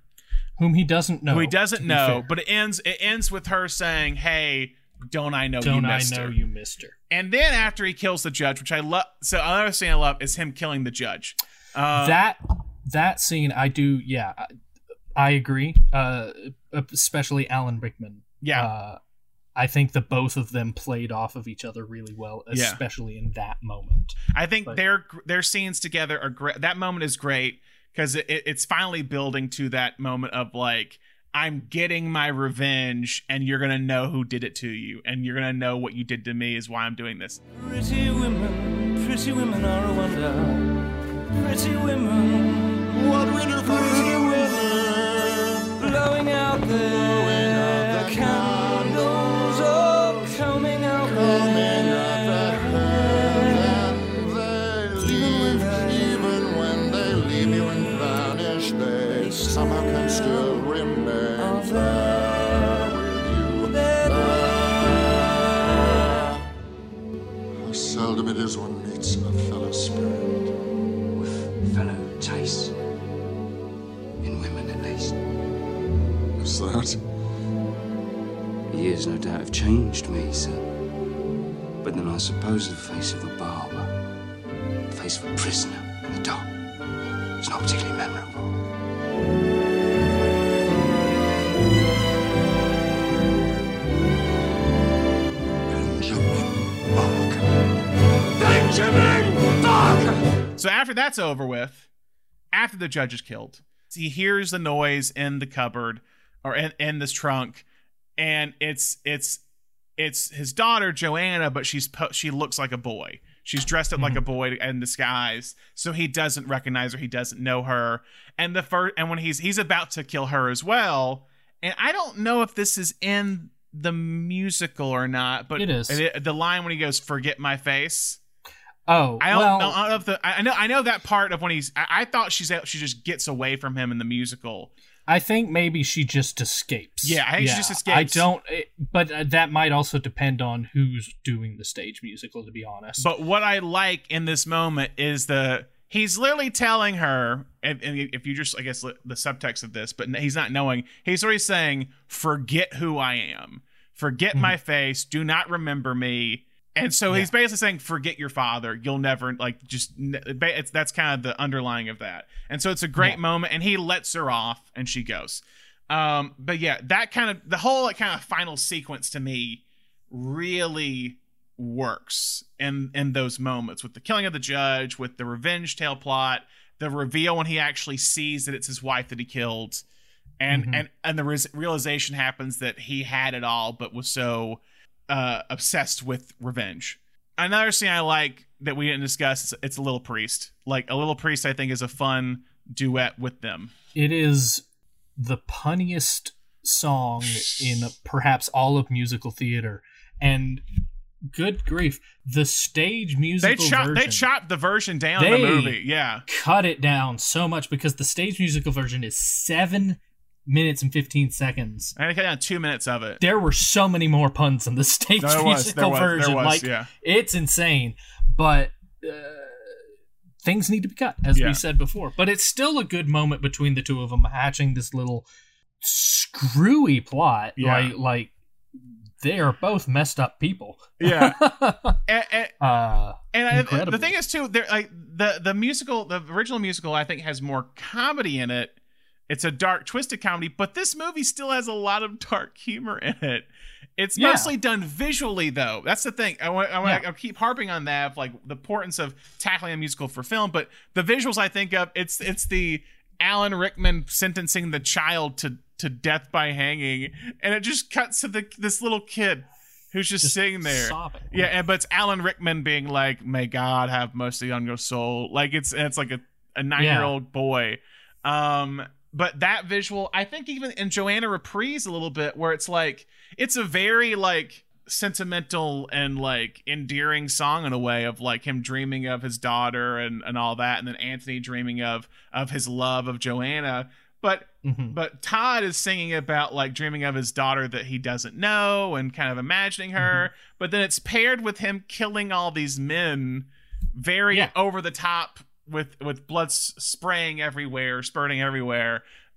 Whom he doesn't know. Who he doesn't know, but it ends with her saying, "Hey, don't I know you, mister? Don't I know you, mister?" And then after he kills the judge, which I love. So another scene I love is him killing the judge. That scene I do. Yeah, I agree. Especially Alan Rickman. Yeah. I think that both of them played off of each other really well, especially in that moment. I think their scenes together are great. That moment is great because it's finally building to that moment of like, I'm getting my revenge, and you're going to know who did it to you, and you're going to know what you did to me is why I'm doing this. Pretty women are a wonder. Pretty women, what wonderful pretty women, blowing out the candles, oh, combing out somehow can still remain there with you there. How seldom it is one meets a fellow spirit with fellow taste, in women at least. Is that? Years no doubt have changed me, sir, but then I suppose the face of a barber, the face of a prisoner in the dock, is not particularly memorable. Benjamin Barker! So after that's over with, after the judge is killed, he hears the noise in the cupboard or in this trunk, and it's his daughter Joanna, but she looks like a boy. She's dressed up like a boy in disguise, so he doesn't recognize her. He doesn't know her. And when he's about to kill her as well. And I don't know if this is in the musical or not, but it is. The line when he goes, "Forget my face." Oh, I know that part of when he's. I thought she just gets away from him in the musical. I think maybe she just escapes. Yeah, I think she just escapes. But that might also depend on who's doing the stage musical, to be honest. But what I like in this moment is he's literally telling her, and if you just, I guess, the subtext of this, but he's not knowing, he's already saying, "Forget who I am. Forget my face. Do not remember me." And so he's basically saying, "Forget your father. You'll never that's kind of the underlying of that. And so it's a great moment, and he lets her off, and she goes. But yeah, that kind of the whole kind of final sequence to me really works in those moments, with the killing of the judge, with the revenge tale plot, the reveal when he actually sees that it's his wife that he killed, and the realization happens that he had it all but was so obsessed with revenge. Another scene I like that we didn't discuss, it's a little priest. Like, a little priest, I think, is a fun duet with them. It is the punniest song in perhaps all of musical theater. And good grief, the stage musical version. They chopped the version down in the movie. Yeah. Cut it down so much because the stage musical version is 7 minutes and 15 seconds. I cut down 2 minutes of it. There were so many more puns in the stage musical version. It's insane. But things need to be cut, as we said before. But it's still a good moment between the two of them hatching this little screwy plot. Yeah. Like they are both messed up people. Yeah. and the thing is too, like the original musical, I think, has more comedy in it. It's a dark, twisted comedy, but this movie still has a lot of dark humor in it. It's mostly done visually, though. That's the thing. I keep harping on that, of like the importance of tackling a musical for film. But the visuals I think of, it's the Alan Rickman sentencing the child to death by hanging, and it just cuts to this little kid who's just sitting there, sobbing. Yeah. But it's Alan Rickman being like, "May God have mercy on your soul." Like it's like a 9-year-old boy. But that visual, I think even in Joanna Reprise a little bit, where it's like, it's a very like sentimental and like endearing song in a way of like him dreaming of his daughter and all that. And then Anthony dreaming of his love of Joanna. But Todd is singing about like dreaming of his daughter that he doesn't know and kind of imagining her. Mm-hmm. But then it's paired with him killing all these men very over the top, with blood spurting everywhere,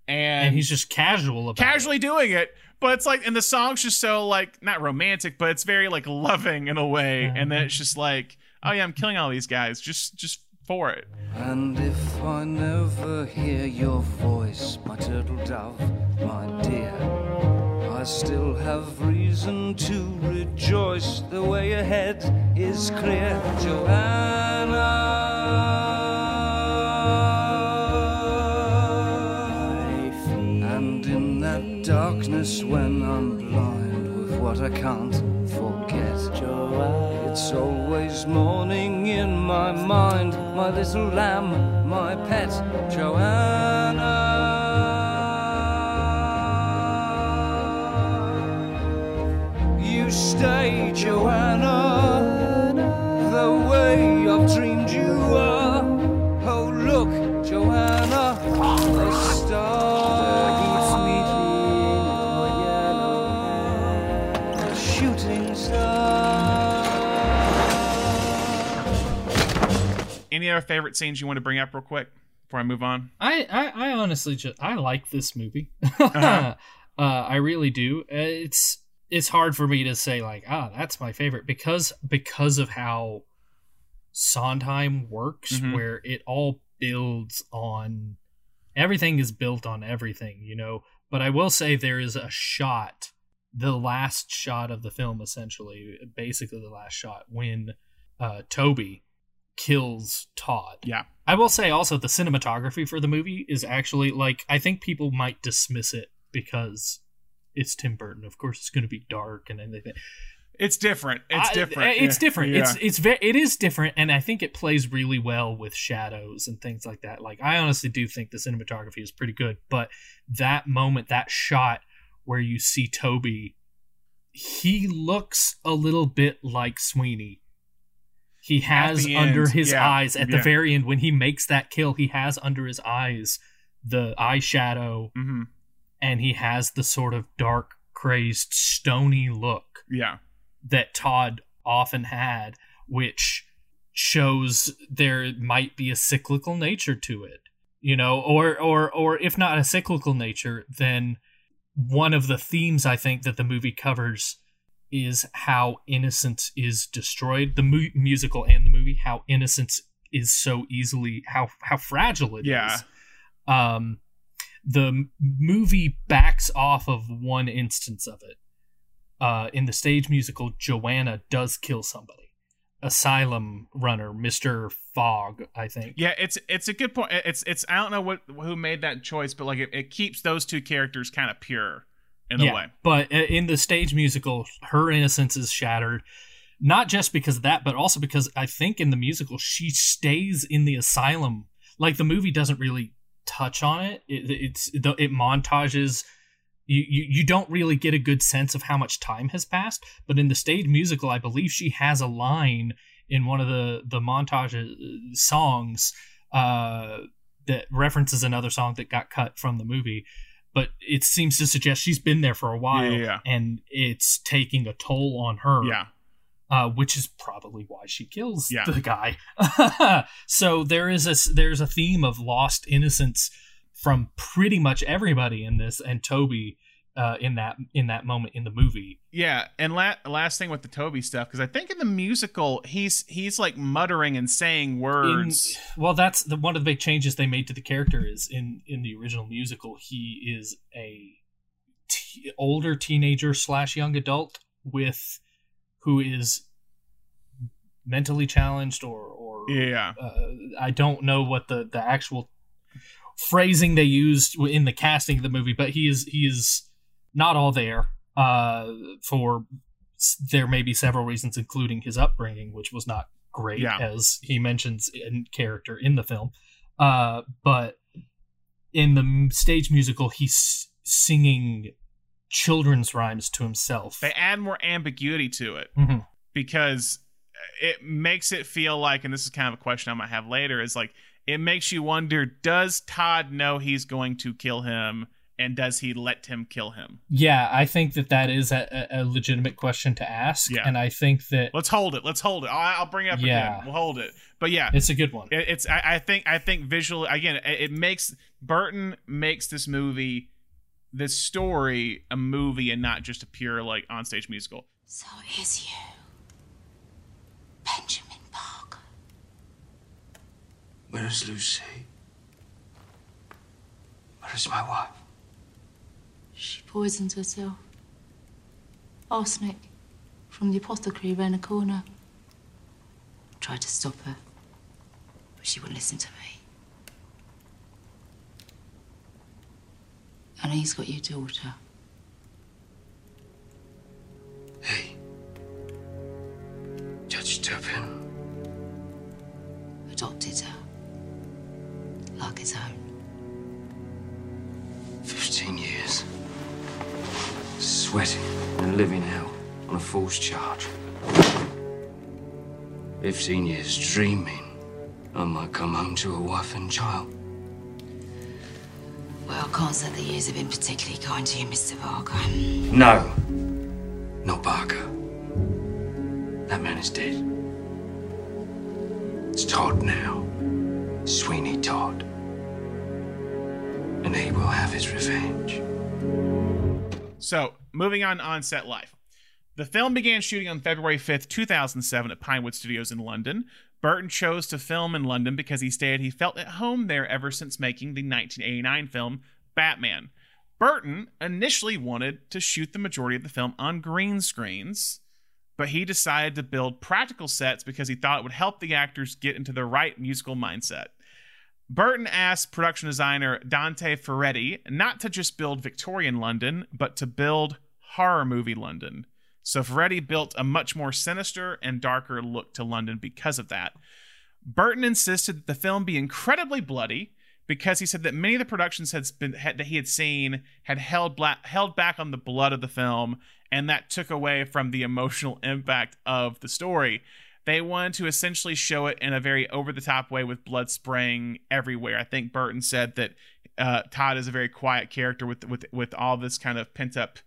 and he's just casually doing it. But it's like, and the song's just so like not romantic, but it's very like loving in a way. And then it's just like, oh yeah, I'm killing all these guys just for it. And if I never hear your voice, my turtle dove, my dear, I still have reason to rejoice. The way ahead is clear, Joanna. Darkness when I'm blind with what I can't forget. It's always morning in my mind, my little lamb, my pet, Joanna. You stay, Joanna, the way I've dreamed you are. Oh, look, Joanna, the star. Any other favorite scenes you want to bring up real quick before I move on? I honestly I like this movie. Uh-huh. I really do. It's hard for me to say like, that's my favorite because of how Sondheim works, mm-hmm. where it all builds on everything is built on everything, you know, but I will say there is a shot, the last shot of the film, essentially, basically the last shot when Toby kills Todd. Yeah. I will say also the cinematography for the movie is actually like, I think people might dismiss it because it's Tim Burton. Of course, it's going to be dark and everything. It's different. It's different. Yeah. It is different. And I think it plays really well with shadows and things like that. Like, I honestly do think the cinematography is pretty good, but that moment, that shot where you see Toby, he looks a little bit like Sweeney. He has under his eyes at the very end when he makes that kill, he has under his eyes the eye shadow, mm-hmm. and he has the sort of dark, crazed, stony look that Todd often had, which shows there might be a cyclical nature to it, you know, or if not a cyclical nature, then one of the themes I think that the movie covers is how innocence is destroyed, the musical and the movie, how innocence is so easily, how fragile it is. The movie backs off of one instance of it. In the stage musical, Joanna does kill somebody. Asylum runner, Mr. Fogg, I think. Yeah, it's a good point. It's I don't know who made that choice, but like it keeps those two characters kind of pure. In a way. But in the stage musical, her innocence is shattered, not just because of that, but also because I think in the musical, she stays in the asylum. Like the movie doesn't really touch on it. It montages. You don't really get a good sense of how much time has passed. But in the stage musical, I believe she has a line in one of the montage songs that references another song that got cut from the movie. But it seems to suggest she's been there for a while, and it's taking a toll on her, which is probably why she kills the guy. So there's a theme of lost innocence from pretty much everybody in this, and Toby in that moment in the movie. Yeah, and last thing with the Toby stuff, because I think in the musical he's like muttering and saying words. Well, that's one of the big changes they made to the character is in the original musical he is a older teenager / young adult who is mentally challenged or yeah. I don't know what the actual phrasing they used in the casting of the movie, but he is not all there for there may be several reasons, including his upbringing, which was not great, yeah. as he mentions in character in the film. But in the stage musical, he's singing children's rhymes to himself. They add more ambiguity to it mm-hmm. because it makes it feel like, and this is kind of a question I might have later, is like, it makes you wonder, does Todd know he's going to kill him, and does he let him kill him? Yeah, I think that is a legitimate question to ask. Yeah. And I think that let's hold it. I'll bring it up yeah. again. We'll hold it. But yeah, it's a good one. It's I think visually again, Burton makes this movie, this story, a movie and not just a pure like onstage musical. So is you, Benjamin Barker. Where is Lucy? Where is my wife? She poisons herself. Arsenic from the apothecary round the corner. I tried to stop her, but she wouldn't listen to me. And he's got your daughter. Hey, Judge Turpin adopted her like his own. 15 years. Sweating and living hell on a false charge. 15 years dreaming I might come home to a wife and child. Well, I can't say the years have been particularly kind to you, Mr. Barker. No, not Barker. That man is dead. It's Todd now. Sweeney Todd. And he will have his revenge. So, moving on set life. The film began shooting on February 5th, 2007 at Pinewood Studios in London. Burton chose to film in London because he felt at home there ever since making the 1989 film Batman. Burton initially wanted to shoot the majority of the film on green screens, but he decided to build practical sets because he thought it would help the actors get into the right musical mindset. Burton asked production designer Dante Ferretti not to just build Victorian London, but to build horror movie London. So Ferretti built a much more sinister and darker look to London because of that. Burton insisted that the film be incredibly bloody because he said that many of the productions that he had seen had held back on the blood of the film, and that took away from the emotional impact of the story. They wanted to essentially show it in a very over-the-top way with blood spraying everywhere. I think Burton said that Todd is a very quiet character with all this kind of pent-up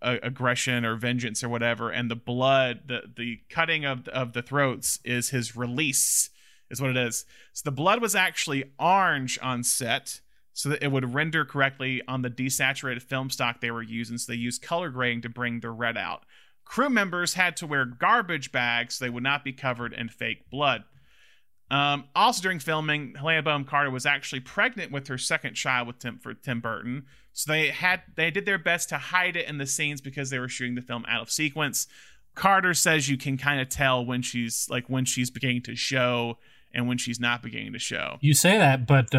aggression or vengeance or whatever, and the blood, the cutting of the throats is his release, is what it is. So the blood was actually orange on set so that it would render correctly on the desaturated film stock they were using, so they used color grading to bring the red out. Crew members had to wear garbage bags so they would not be covered in fake blood. Also during filming, Helena Bonham Carter was actually pregnant with her second child with Tim Burton, so they did their best to hide it in the scenes because they were shooting the film out of sequence. Carter says you can kind of tell when she's beginning to show and when she's not beginning to show. You say that, but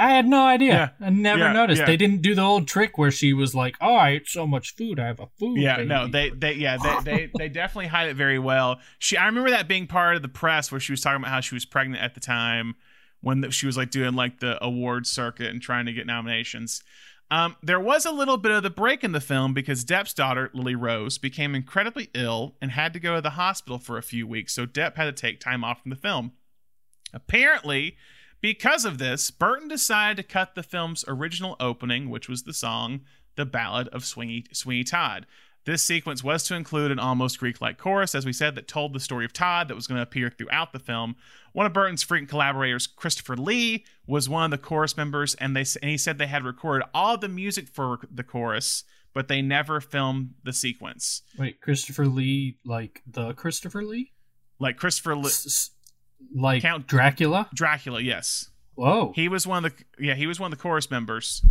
I had no idea. Yeah. I never noticed. Yeah. They didn't do the old trick where she was like, "Oh, I ate so much food. I have a food." Yeah, baby. No, they definitely hide it very well. I remember that being part of the press where she was talking about how she was pregnant at the time when she was like doing like the award circuit and trying to get nominations. There was a little bit of the break in the film because Depp's daughter, Lily Rose, became incredibly ill and had to go to the hospital for a few weeks. So Depp had to take time off from the film. Apparently, because of this, Burton decided to cut the film's original opening, which was the song, The Ballad of Sweeney Todd. This sequence was to include an almost Greek-like chorus, as we said, that told the story of Todd that was going to appear throughout the film. One of Burton's frequent collaborators, Christopher Lee, was one of the chorus members, and he said they had recorded all the music for the chorus, but they never filmed the sequence. Wait, Christopher Lee, like the Christopher Lee? Like Christopher Lee. Like Count Dracula? Dracula, yes. Whoa. He was one of the chorus members.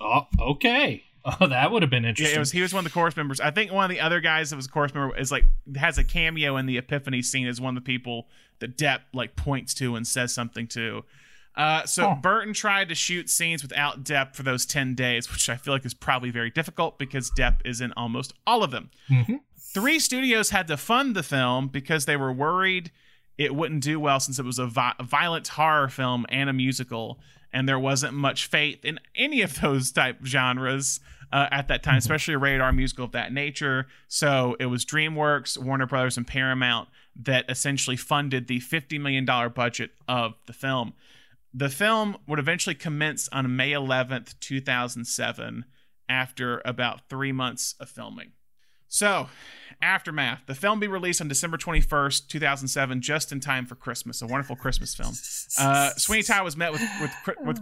Oh, okay. Oh, that would have been interesting. Yeah, he was one of the chorus members. I think one of the other guys that was a chorus member is like has a cameo in the Epiphany scene as one of the people that Depp like points to and says something to. Burton tried to shoot scenes without Depp for those 10 days, which I feel like is probably very difficult because Depp is in almost all of them. Mm-hmm. 3 studios had to fund the film because they were worried it wouldn't do well since it was a violent horror film and a musical, and there wasn't much faith in any of those type genres at that time, mm-hmm. especially a rated R musical of that nature. So it was DreamWorks, Warner Brothers, and Paramount that essentially funded the $50 million budget of the film. The film would eventually commence on May 11th, 2007, after about 3 months of filming. So, aftermath. The film be released on December 21st, 2007, just in time for Christmas. A wonderful Christmas film. Sweeney Todd was met with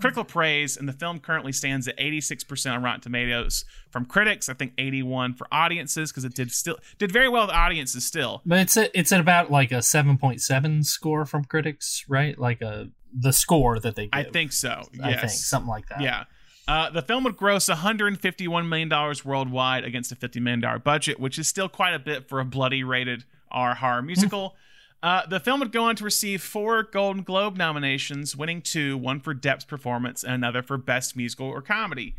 critical praise, and the film currently stands at 86% on Rotten Tomatoes from critics. I think 81% for audiences because it did very well with audiences still. But it's at about like a 7.7 score from critics, right? Like the score that they give. I think so. Yes. I think something like that. Yeah. The film would gross $151 million worldwide against a $50 million budget, which is still quite a bit for a bloody rated R horror musical. The film would go on to receive 4 Golden Globe nominations, winning 2, one for Depp's performance and another for Best Musical or Comedy.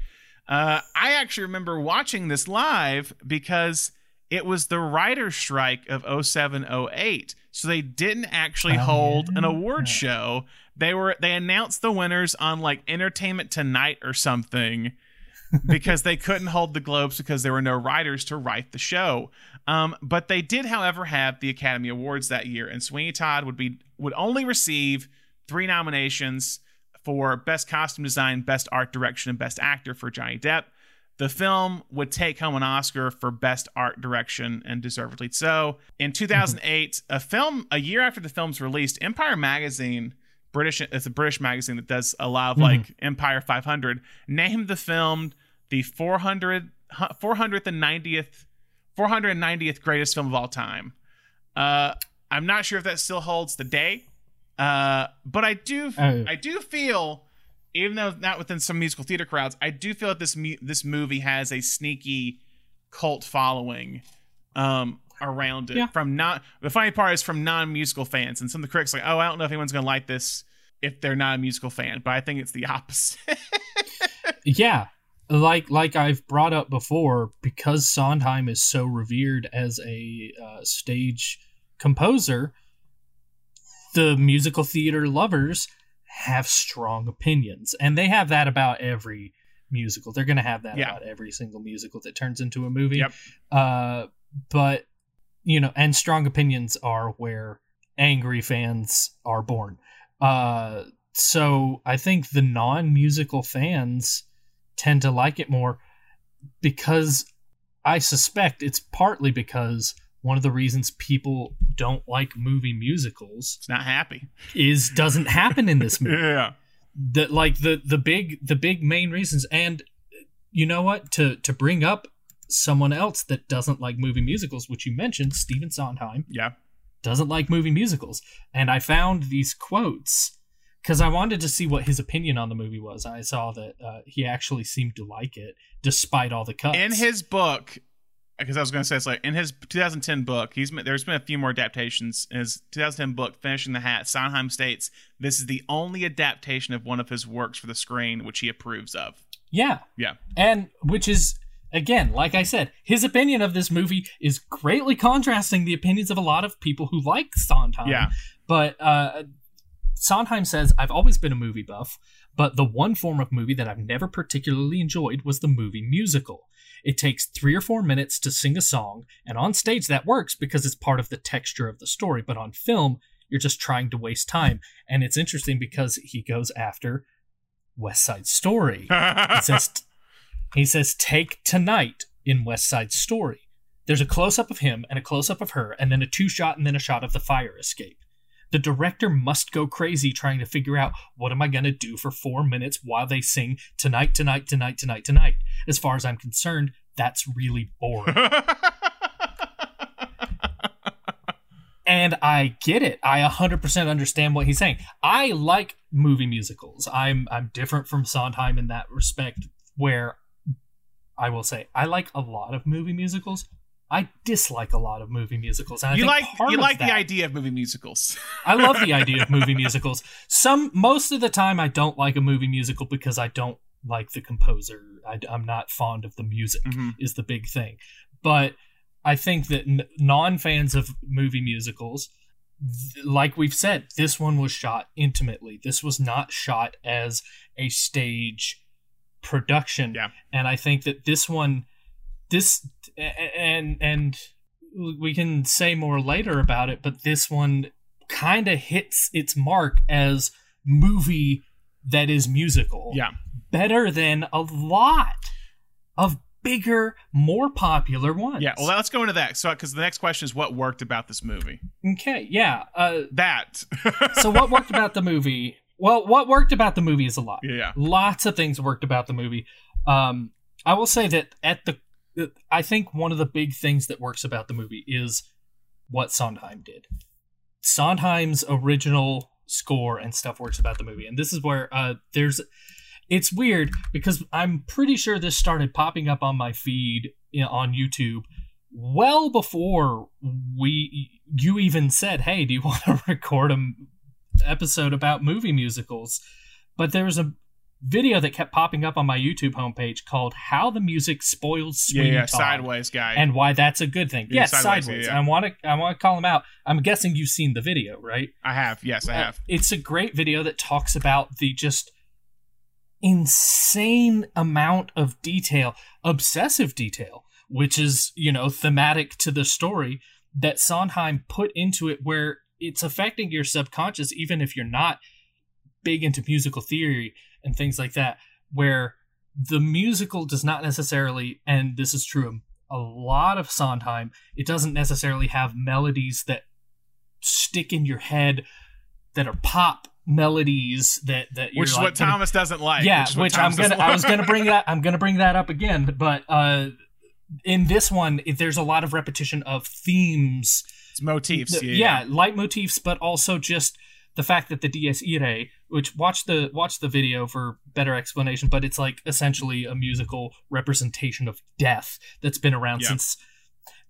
I actually remember watching this live because it was the writer's strike of 07-08. So they didn't actually hold an award show. They announced the winners on like Entertainment Tonight or something because they couldn't hold the Globes because there were no writers to write the show. But they did, however, have the Academy Awards that year, and Sweeney Todd would only receive 3 nominations for Best Costume Design, Best Art Direction, and Best Actor for Johnny Depp. The film would take home an Oscar for Best Art Direction, and deservedly so. In 2008, a year after the film's released, Empire magazine, it's a British magazine that does a lot of like Empire 500, named the film the 490th greatest film of all time. I'm not sure if that still holds today, but I do feel, even though not within some musical theater crowds, I do feel that this movie has a sneaky cult following around it. Yeah. The funny part is from non-musical fans, and some of the critics are like, oh, I don't know if anyone's going to like this if they're not a musical fan, but I think it's the opposite. Yeah, like I've brought up before, because Sondheim is so revered as a stage composer, the musical theater lovers have strong opinions, and they have that about every musical. They're going to have that about every single musical that turns into a movie. Yep. But you know, and strong opinions are where angry fans are born. So I think the non-musical fans tend to like it more, because I suspect it's partly because one of the reasons people don't like movie musicals, it's not happy, is doesn't happen in this movie. Yeah, that like the big main reasons. And you know what? To bring up someone else that doesn't like movie musicals, which you mentioned, Stephen Sondheim. Yeah, doesn't like movie musicals, and I found these quotes because I wanted to see what his opinion on the movie was. I saw that he actually seemed to like it despite all the cuts in his book. Because I was going to say, it's like in his 2010 book, there's been a few more adaptations. In his 2010 book, Finishing the Hat, Sondheim states, this is the only adaptation of one of his works for the screen which he approves of. Yeah. Yeah. And which is, again, like I said, his opinion of this movie is greatly contrasting the opinions of a lot of people who like Sondheim. Yeah. But Sondheim says, I've always been a movie buff, but the one form of movie that I've never particularly enjoyed was the movie musical. It takes 3 or 4 minutes to sing a song, and on stage that works because it's part of the texture of the story, but on film, you're just trying to waste time. And it's interesting because he goes after West Side Story. He says, take tonight in West Side Story. There's a close-up of him and a close-up of her, and then a two-shot and then a shot of the fire escape. The director must go crazy trying to figure out, what am I going to do for 4 minutes while they sing tonight, tonight, tonight, tonight, tonight? As far as I'm concerned, that's really boring. And I get it. I 100% understand what he's saying. I like movie musicals. I'm different from Sondheim in that respect, where I will say I like a lot of movie musicals. I dislike a lot of movie musicals. And you like the idea of movie musicals. I love the idea of movie musicals. Most of the time I don't like a movie musical because I don't like the composer. I'm not fond of the music, mm-hmm. is the big thing. But I think that non-fans of movie musicals, like we've said, this one was shot intimately. This was not shot as a stage production. Yeah. And I think that this one... This, and we can say more later about it, but this one kind of hits its mark as movie that is musical. Yeah. Better than a lot of bigger, more popular ones. Yeah, well, let's go into that. So, because the next question is, what worked about this movie? Okay, yeah. So what worked about the movie? Well, what worked about the movie is a lot. Yeah. Lots of things worked about the movie. I will say that I think one of the big things that works about the movie is what Sondheim did. Sondheim's original score and stuff works about the movie. And this is where it's weird because I'm pretty sure this started popping up on my feed on YouTube well before you even said, hey, do you want to record an episode about movie musicals? But there was a video that kept popping up on my YouTube homepage called How the Music Spoils Sweeney Todd, Sideways guy, and Why That's a Good Thing. Yeah, Sideways. Yeah. I want to call him out. I'm guessing you've seen the video, right? I have. Yes, I have. It's a great video that talks about the just insane amount of detail, obsessive detail, which is, thematic to the story that Sondheim put into it, where it's affecting your subconscious, even if you're not big into musical theory and things like that, where the musical does not necessarily, and this is true of a lot of Sondheim, it doesn't necessarily have melodies that stick in your head that are pop melodies that you're, which is like, what Thomas doesn't like. Yeah, which I'm gonna bring that up again. But in this one, there's a lot of repetition of themes, it's motifs, light motifs, but also just the fact that the Dies Irae, which watch the video for better explanation, but it's like essentially a musical representation of death that's been around since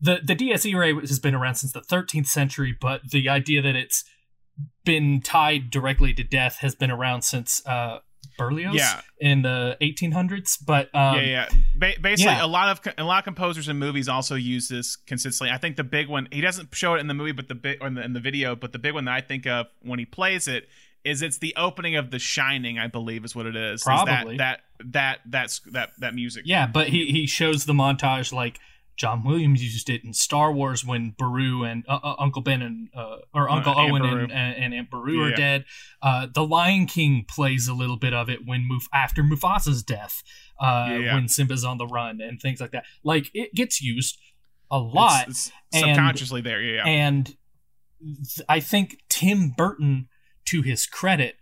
the Dies Irae has been around since the 13th century, but the idea that it's been tied directly to death has been around since Berlioz in the 1800s. But a lot of composers and movies also use this consistently. I think the big one, he doesn't show it in the movie, but in the video, but the big one that I think of when he plays it is it's the opening of The Shining, I believe is what it is. Probably is that music. Yeah, but he shows the montage like John Williams used it in Star Wars when Beru and Uncle Ben or Uncle Owen and Aunt Beru are dead. The Lion King plays a little bit of it when after Mufasa's death, when Simba's on the run and things like that. Like, it gets used a lot. It's subconsciously there. Yeah, and I think Tim Burton, to his credit,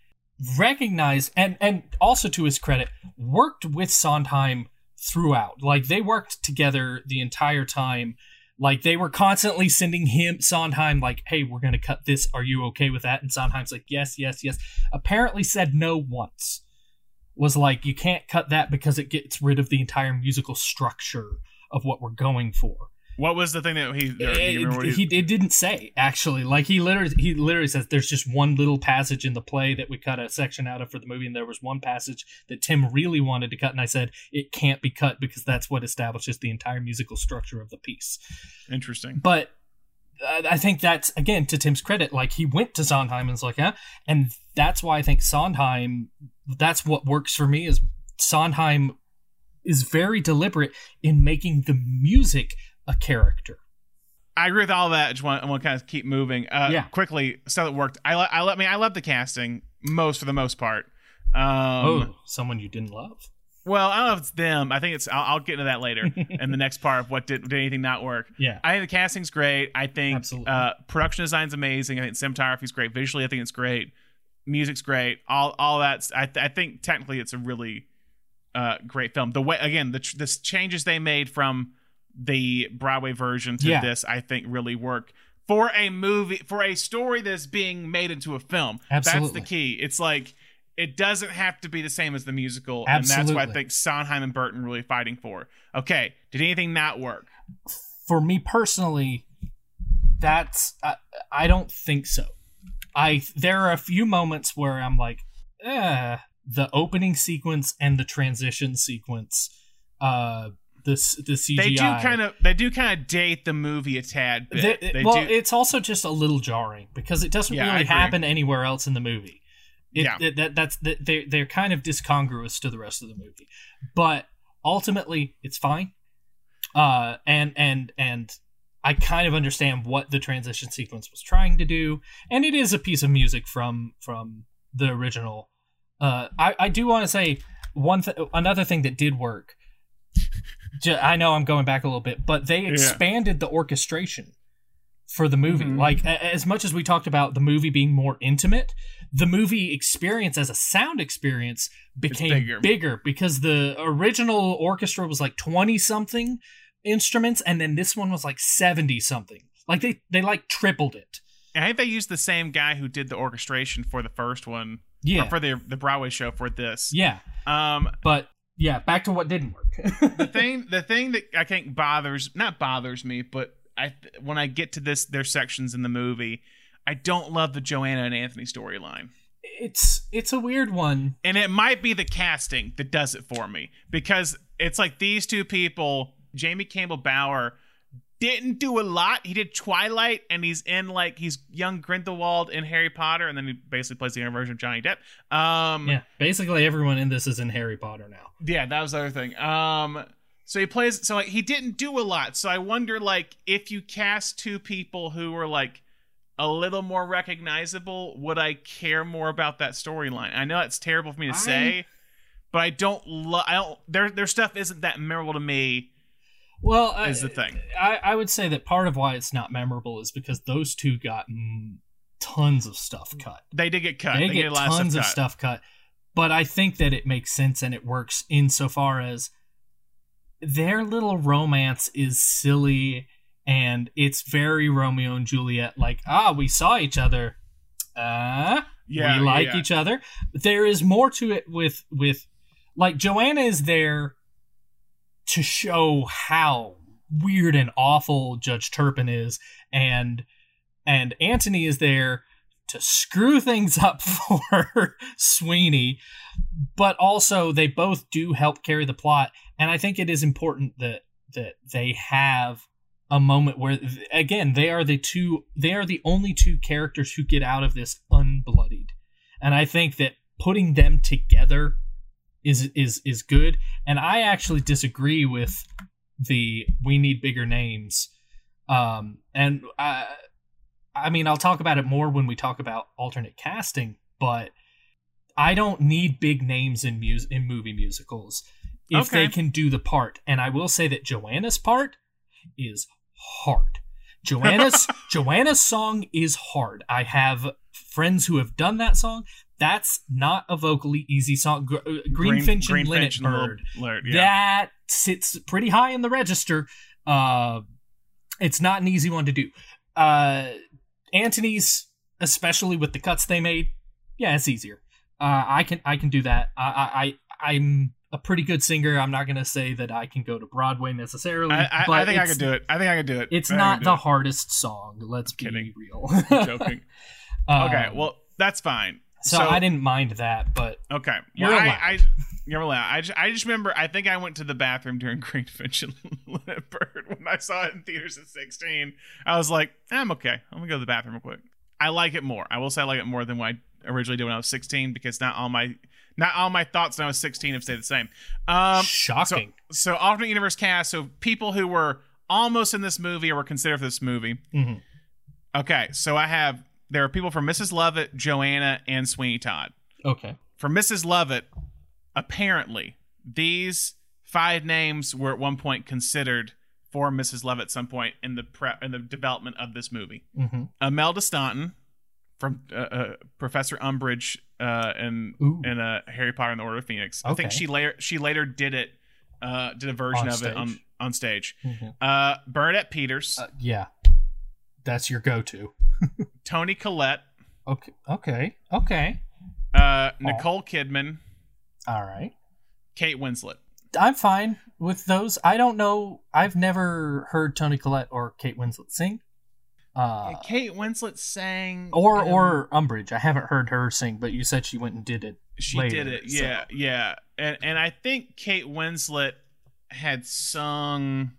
recognized and also to his credit, worked with Sondheim throughout. Like, they worked together the entire time. Like, they were constantly sending Sondheim, like, hey, we're going to cut this. Are you okay with that? And Sondheim's like, yes, yes, yes. Apparently said no once. Was like, you can't cut that because it gets rid of the entire musical structure of what we're going for. What was the thing that it didn't say, actually. Like, he literally says there's just one little passage in the play that we cut a section out of for the movie, and there was one passage that Tim really wanted to cut, and I said it can't be cut because that's what establishes the entire musical structure of the piece. Interesting. But I think that's, again, to Tim's credit, like, he went to Sondheim and was like, huh? And that's why I think Sondheim, that's what works for me, is Sondheim is very deliberate in making the music a character. I agree with all that. I want to kind of keep moving quickly. So it worked. I love the casting for the most part. Someone you didn't love? Well, I don't know if it's them. I think it's, I'll get into that later in the next part of what did anything not work. Yeah. I think the casting's great. I think production design's amazing. I think cinematography's great. Visually, I think it's great. Music's great. All that. I think technically it's a really great film. The way, again, the changes they made from the Broadway version to this, I think really work for a movie, for a story that's being made into a film. Absolutely. That's the key. It's like, it doesn't have to be the same as the musical. Absolutely. And that's what I think Sondheim and Burton really fighting for. Okay, did anything not work? For me personally, that's I don't think so. There are a few moments where I'm like, the opening sequence and the transition sequence, the CGI. They do kind of date the movie a tad bit. It's also just a little jarring because it doesn't really happen anywhere else in the movie. They're kind of discongruous to the rest of the movie, but ultimately it's fine. And I kind of understand what the transition sequence was trying to do, and it is a piece of music from the original. I do want to say another thing that did work. I know I'm going back a little bit, but they expanded the orchestration for the movie. Mm-hmm. Like, as much as we talked about the movie being more intimate, the movie experience as a sound experience became bigger because the original orchestra was like 20 something instruments, and then this one was like 70 something. Like they like tripled it. And I think they used the same guy who did the orchestration for the first one. Yeah. Or for the Broadway show for this. Yeah. But yeah, back to what didn't work. the thing that I think bothers me, but when I get to their sections in the movie, I don't love the Joanna and Anthony storyline. It's a weird one, and it might be the casting that does it for me, because it's like these two people. Jamie Campbell Bower didn't do a lot. He did Twilight, and he's young Grindelwald in Harry Potter, and then he basically plays the younger version of Johnny Depp. Basically everyone in this is in Harry Potter now. Yeah, that was the other thing. So he plays. So like, he didn't do a lot. So I wonder, like, if you cast two people who were like a little more recognizable, would I care more about that storyline? I know it's terrible for me to say, but I don't love. I don't. Their stuff isn't that memorable to me. Well, is the thing. I would say that part of why it's not memorable is because those two got tons of stuff cut. They did get cut. They get tons of stuff cut. But I think that it makes sense and it works insofar as their little romance is silly, and it's very Romeo and Juliet. Like, we saw each other. We like each other. There is more to it with like, Joanna is there to show how weird and awful Judge Turpin is, and Anthony is there to screw things up for Sweeney, but also they both do help carry the plot. And I think it is important that they have a moment where, again, they are the only two characters who get out of this unbloodied. And I think that putting them together is good. And I actually disagree with the we need bigger names. I mean, I'll talk about it more when we talk about alternate casting, but I don't need big names in movie musicals if they can do the part. And I will say that Joanna's part is hard. Joanna's song is hard. I have friends who have done that song. That's not a vocally easy song. Greenfinch and Linnetbird. That sits pretty high in the register. It's not an easy one to do. Anthony's, especially with the cuts they made, it's easier. I can do that. I'm a pretty good singer. I'm not gonna say that I can go to Broadway necessarily. I think I could do it. It's not the hardest song. Let's be real. I'm joking. Okay, well, that's fine. So I didn't mind that, but okay. Well, you're allowed. I just remember, I think I went to the bathroom during Greenfinch and Linnetbird when I saw it in theaters at 16. I was like, I'm okay. I'm gonna go to the bathroom real quick. I like it more. I will say I like it more than what I originally did when I was 16, because not all my thoughts when I was 16 have stayed the same. Shocking. So alternate universe cast. So people who were almost in this movie or were considered for this movie. Mm-hmm. Okay, so there are people from Mrs. Lovett, Joanna, and Sweeney Todd. Okay. For Mrs. Lovett, apparently These five names were at one point considered for Mrs. Lovett at some point in the prep, in the development of this movie. Mm-hmm. Imelda Staunton from Professor Umbridge in Harry Potter and the Order of Phoenix. Okay. I think she later did it, did a version of it on stage. Mm-hmm. Bernadette Peters. Yeah, that's your go-to. Toni Collette. Okay. Nicole Kidman. All right. Kate Winslet. I'm fine with those. I don't know. I've never heard Toni Collette or Kate Winslet sing. Yeah, Kate Winslet sang, or Umbridge. I haven't heard her sing, but you said she went and did it. She later, did it. Yeah, so. Yeah. And I think Kate Winslet had sung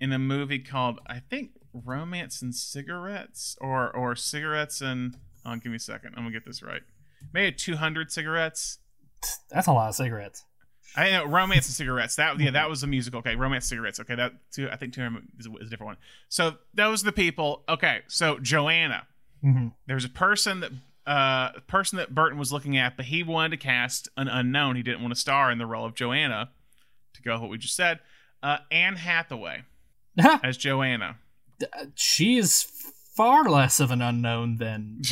in a movie called, I think, Romance and Cigarettes or Cigarettes and. Oh, give me a second. I'm gonna get this right. Maybe 200 cigarettes. That's a lot of cigarettes. I know, Romance and Cigarettes. That was a musical. Okay, Romance and Cigarettes. Okay, that too. I think 200 is a different one. So those are the people. Okay, so Joanna. Mm-hmm. There's a person that Burton was looking at, but he wanted to cast an unknown. He didn't want to star in the role of Joanna. To go with what we just said, Anne Hathaway as Joanna. She is far less of an unknown than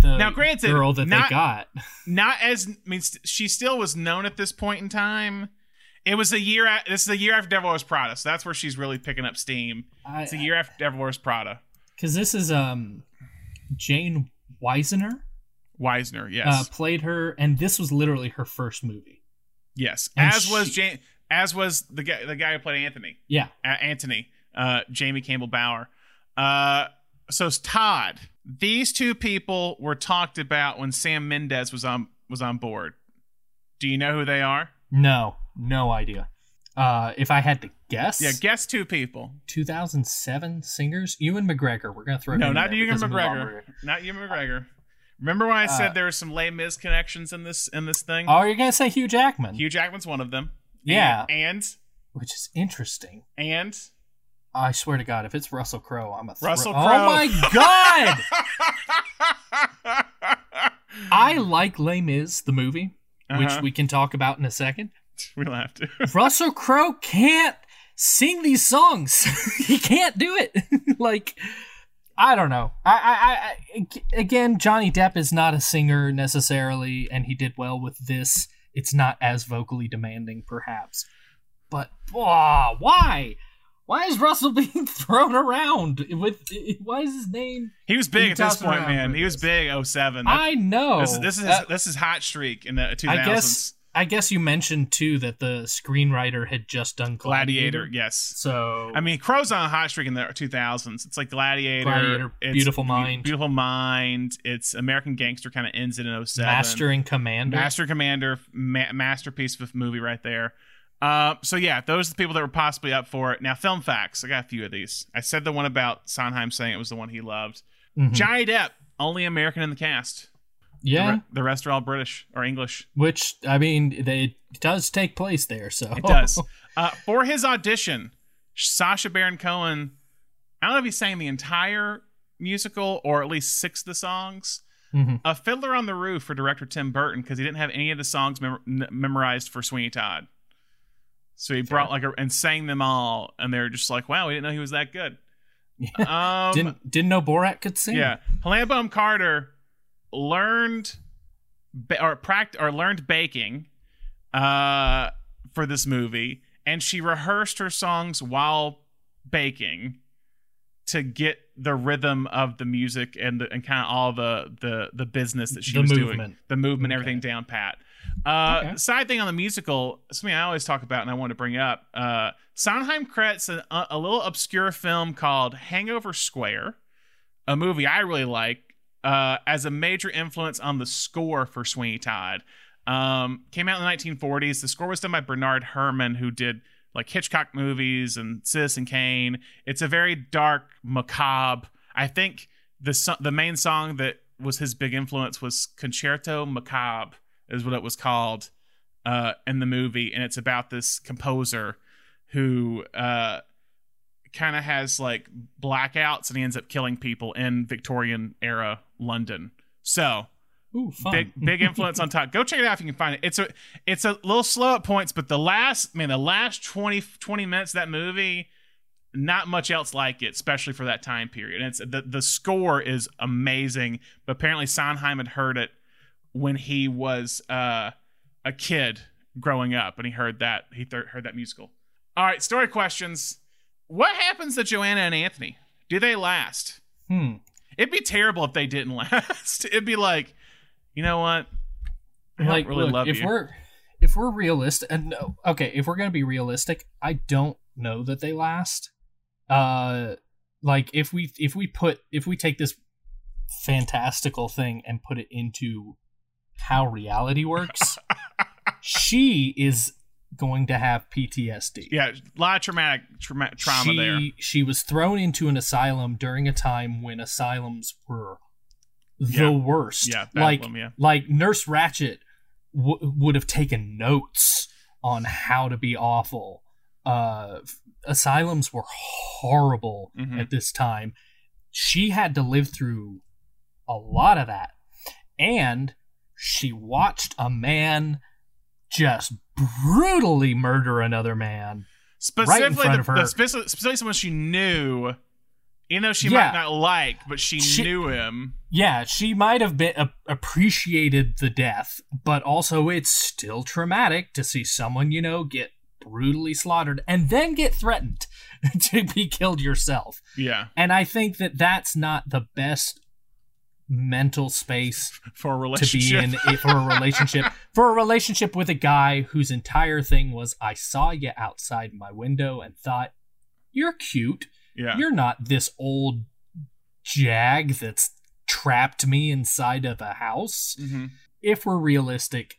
the now, granted, girl that they got. Not as, I mean, she still was known at this point in time. It was a year. This is the year after Devil Wears Prada, so that's where she's really picking up steam. It's a year after Devil Wears Prada. Because this is Jayne Wisener. Wisener, yes, played her, and this was literally her first movie. Yes, and as was the guy who played Anthony. Yeah, Jamie Campbell Bower. So Todd. These two people were talked about when Sam Mendes was on board. Do you know who they are? No idea. If I had to guess, guess two people. 2007 singers. Ewan McGregor. We're gonna throw. No, not Ewan McGregor. Not Ewan McGregor. Remember when I said there were some Les Mis connections in this thing? Oh, you're gonna say Hugh Jackman. Hugh Jackman's one of them. Yeah, and which is interesting. And I swear to God, if it's Russell Crowe, I'm a Russell Crowe. Oh my God! I like Les Mis, the movie, which we can talk about in a second. We'll have to. Russell Crowe can't sing these songs. He can't do it. Like. I don't know. Again, Johnny Depp is not a singer necessarily, and he did well with this. It's not as vocally demanding, perhaps. But why? Why is Russell being thrown around? Why is his name? He was big at this point, man. He was big 2007. I know. This is hot streak in the 2000s. I guess you mentioned, too, that the screenwriter had just done Gladiator. Yes. So, I mean, Crow's on a hot streak in the 2000s. It's like Gladiator, it's Beautiful Mind. It's American Gangster kind of ends it in 2007. Master and Commander. Masterpiece of movie right there. So, yeah, those are the people that were possibly up for it. Now, film facts. I got a few of these. I said the one about Sondheim saying it was the one he loved. Mm-hmm. Johnny Depp, only American in the cast. Yeah, the rest are all British or English. Which, I mean, it does take place there, so. It does. For his audition, Sasha Baron Cohen, I don't know if he sang the entire musical or at least six of the songs. Mm-hmm. A Fiddler on the Roof for director Tim Burton, because he didn't have any of the songs memorized for Sweeney Todd. So he brought and sang them all, and they were just like, wow, we didn't know he was that good. Yeah. Didn't know Borat could sing. Yeah. Helena Bonham Carter learned baking for this movie, and she rehearsed her songs while baking to get the rhythm of the music and kind of all the business that she was doing, the movement, everything down pat. Side thing on the musical, something I always talk about and I want to bring up. Sondheim credits a little obscure film called Hangover Square, a movie I really like. As a major influence on the score for Sweeney Todd. Came out in the 1940s. The score was done by Bernard Herrmann, who did like Hitchcock movies and Citizen Kane. It's a very dark, macabre. I think the main song that was his big influence was Concerto Macabre, is what it was called in the movie. And it's about this composer who kind of has like blackouts and he ends up killing people in Victorian era London. So Ooh, fun. Big influence on Todd. Go check it out if you can find it. It's a little slow at points, but the last 20 minutes of that movie, not much else like it, especially for that time period. And it's the score is amazing. But apparently Sondheim had heard it when he was a kid growing up, and he heard that musical. All right, story questions. What happens to Joanna and Anthony? Do they last? It'd be terrible if they didn't last. It'd be like, you know what? I don't really love you. If we're realistic, and if we're gonna be realistic, I don't know that they last. Like if we take this fantastical thing and put it into how reality works, she is going to have PTSD. Yeah, a lot of trauma there. She was thrown into an asylum during a time when asylums were the worst. Yeah, like Nurse Ratched would have taken notes on how to be awful. Asylums were horrible at this time. She had to live through a lot of that, and she watched a man just brutally murder another man specifically right in front of her. Specifically someone she knew, you know, she might not like, but she knew him. Yeah, she might have been appreciated the death, but also it's still traumatic to see someone you know get brutally slaughtered and then get threatened to be killed yourself. Yeah, and I think that's not the best mental space for a relationship to be in, for a relationship with a guy whose entire thing was, I saw you outside my window and thought you're cute. Yeah, you're not this old jag that's trapped me inside of a house. If we're realistic,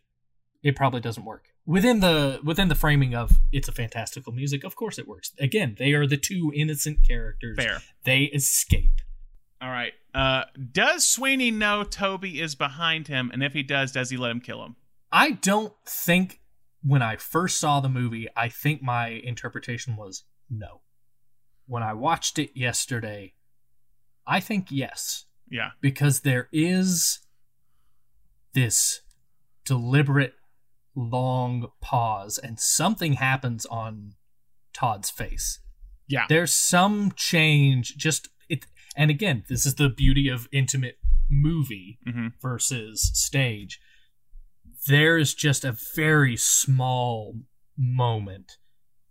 it probably doesn't work within the framing of it's a fantastical music. Of course it works. Again, they are the two innocent characters. Fair. They escape. All right. Does Sweeney know Toby is behind him? And if he does he let him kill him? I don't think, when I first saw the movie, I think my interpretation was no. When I watched it yesterday, I think yes. Yeah. Because there is this deliberate long pause, and something happens on Todd's face. Yeah. There's some change, just... And again, this is the beauty of intimate movie versus stage. There is just a very small moment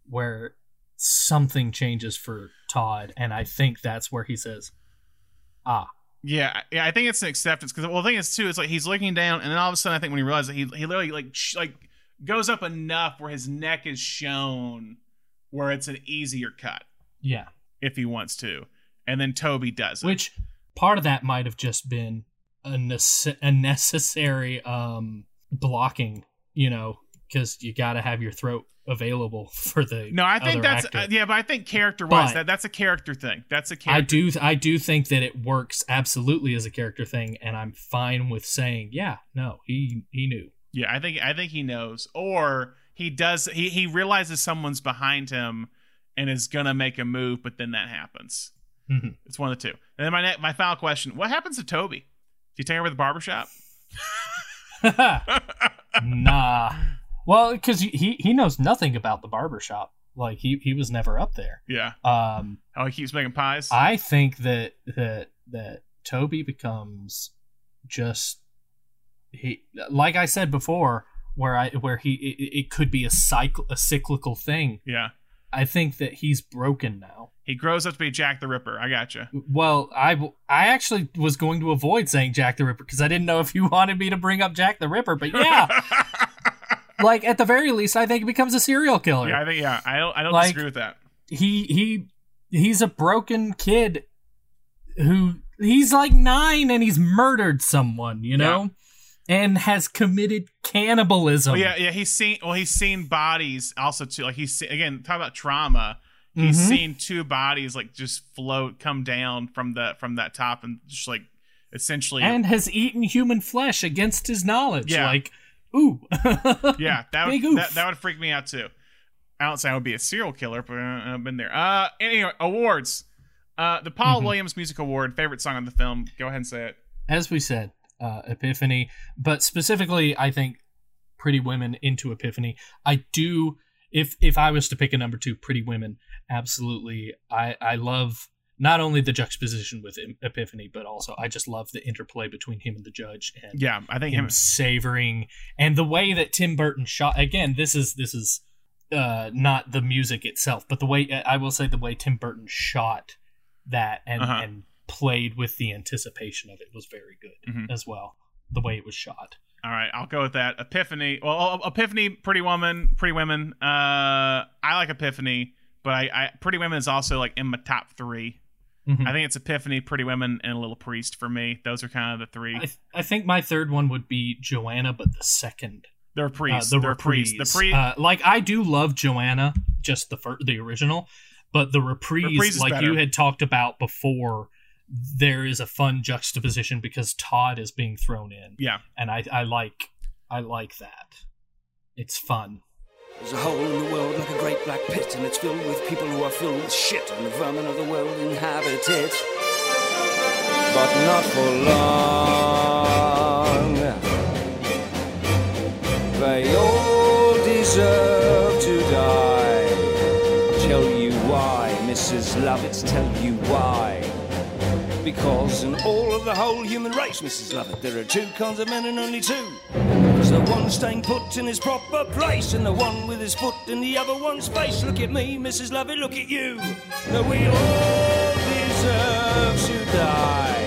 where something changes for Todd, and I think that's where he says, "Ah." Yeah, I think it's an acceptance because the thing is too, it's like he's looking down, and then all of a sudden, I think when he realizes that he literally like goes up enough where his neck is shown, where it's an easier cut. Yeah, if he wants to. And then Toby does it. Which part of that might have just been a necessary blocking, you know, because you got to have your throat available for the. No, I think that's actor. But I think character-wise, that's a character thing. That's a character. I do think that it works absolutely as a character thing, and I'm fine with saying, he knew. Yeah, I think he knows, or he does. He realizes someone's behind him, and is gonna make a move, but then that happens. Mm-hmm. It's one of the two. And then my final question: what happens to Toby? Do you take her over to the barbershop? Nah. Well, because he knows nothing about the barbershop. Like he was never up there. Yeah. He keeps making pies. I think that Toby becomes just he. Like I said before, it could be a cyclical thing. Yeah. I think that he's broken now. He grows up to be Jack the Ripper. I gotcha. Well, I actually was going to avoid saying Jack the Ripper because I didn't know if you wanted me to bring up Jack the Ripper, but yeah. Like, at the very least, I think he becomes a serial killer. Yeah, I don't like, disagree with that. He's a broken kid who... He's like 9 and he's murdered someone, you know? Yeah. And has committed cannibalism. Well, yeah, he's seen bodies also, too. Like, again, talk about trauma... He's seen two bodies like just float, come down from that top, and just like essentially, and has eaten human flesh against his knowledge. Yeah. Like, ooh, yeah, that would freak me out too. I don't say I would be a serial killer, but I've been there. Anyway, awards. The Paul Williams Music Award, favorite song on the film. Go ahead and say it. As we said, Epiphany, but specifically, I think Pretty Women into Epiphany. I do, if I was to pick a number two, Pretty Women, absolutely. I love not only the juxtaposition with Epiphany, but also I just love the interplay between him and the judge, and yeah, I think him savoring, and the way that Tim Burton shot. Again, this is not the music itself, but the way, I will say, the way Tim Burton shot that and played with the anticipation of it was very good as well. The way it was shot. All right, I'll go with that. Epiphany. Well, Epiphany, Pretty Women. I like Epiphany, but I Pretty Women is also like in my top three. I think it's Epiphany, Pretty Women, and A Little Priest for me. Those are kind of the three. I think my third one would be Joanna, but the second. The Reprise. Like, I do love Joanna, just the original, but the Reprise like better. You had talked about before, there is a fun juxtaposition because Todd is being thrown in. Yeah. And I like that. It's fun. There's a hole in the world like a great black pit, and it's filled with people who are filled with shit, and the vermin of the world inhabit it. But not for long. They all deserve to die. Tell you why, Mrs. Lovett, tell you why. Because in all of the whole human race, Mrs. Lovett, there are two kinds of men and only two. There's the one staying put in his proper place, and the one with his foot in the other one's face. Look at me, Mrs. Lovett, look at you. No, we all deserve to die.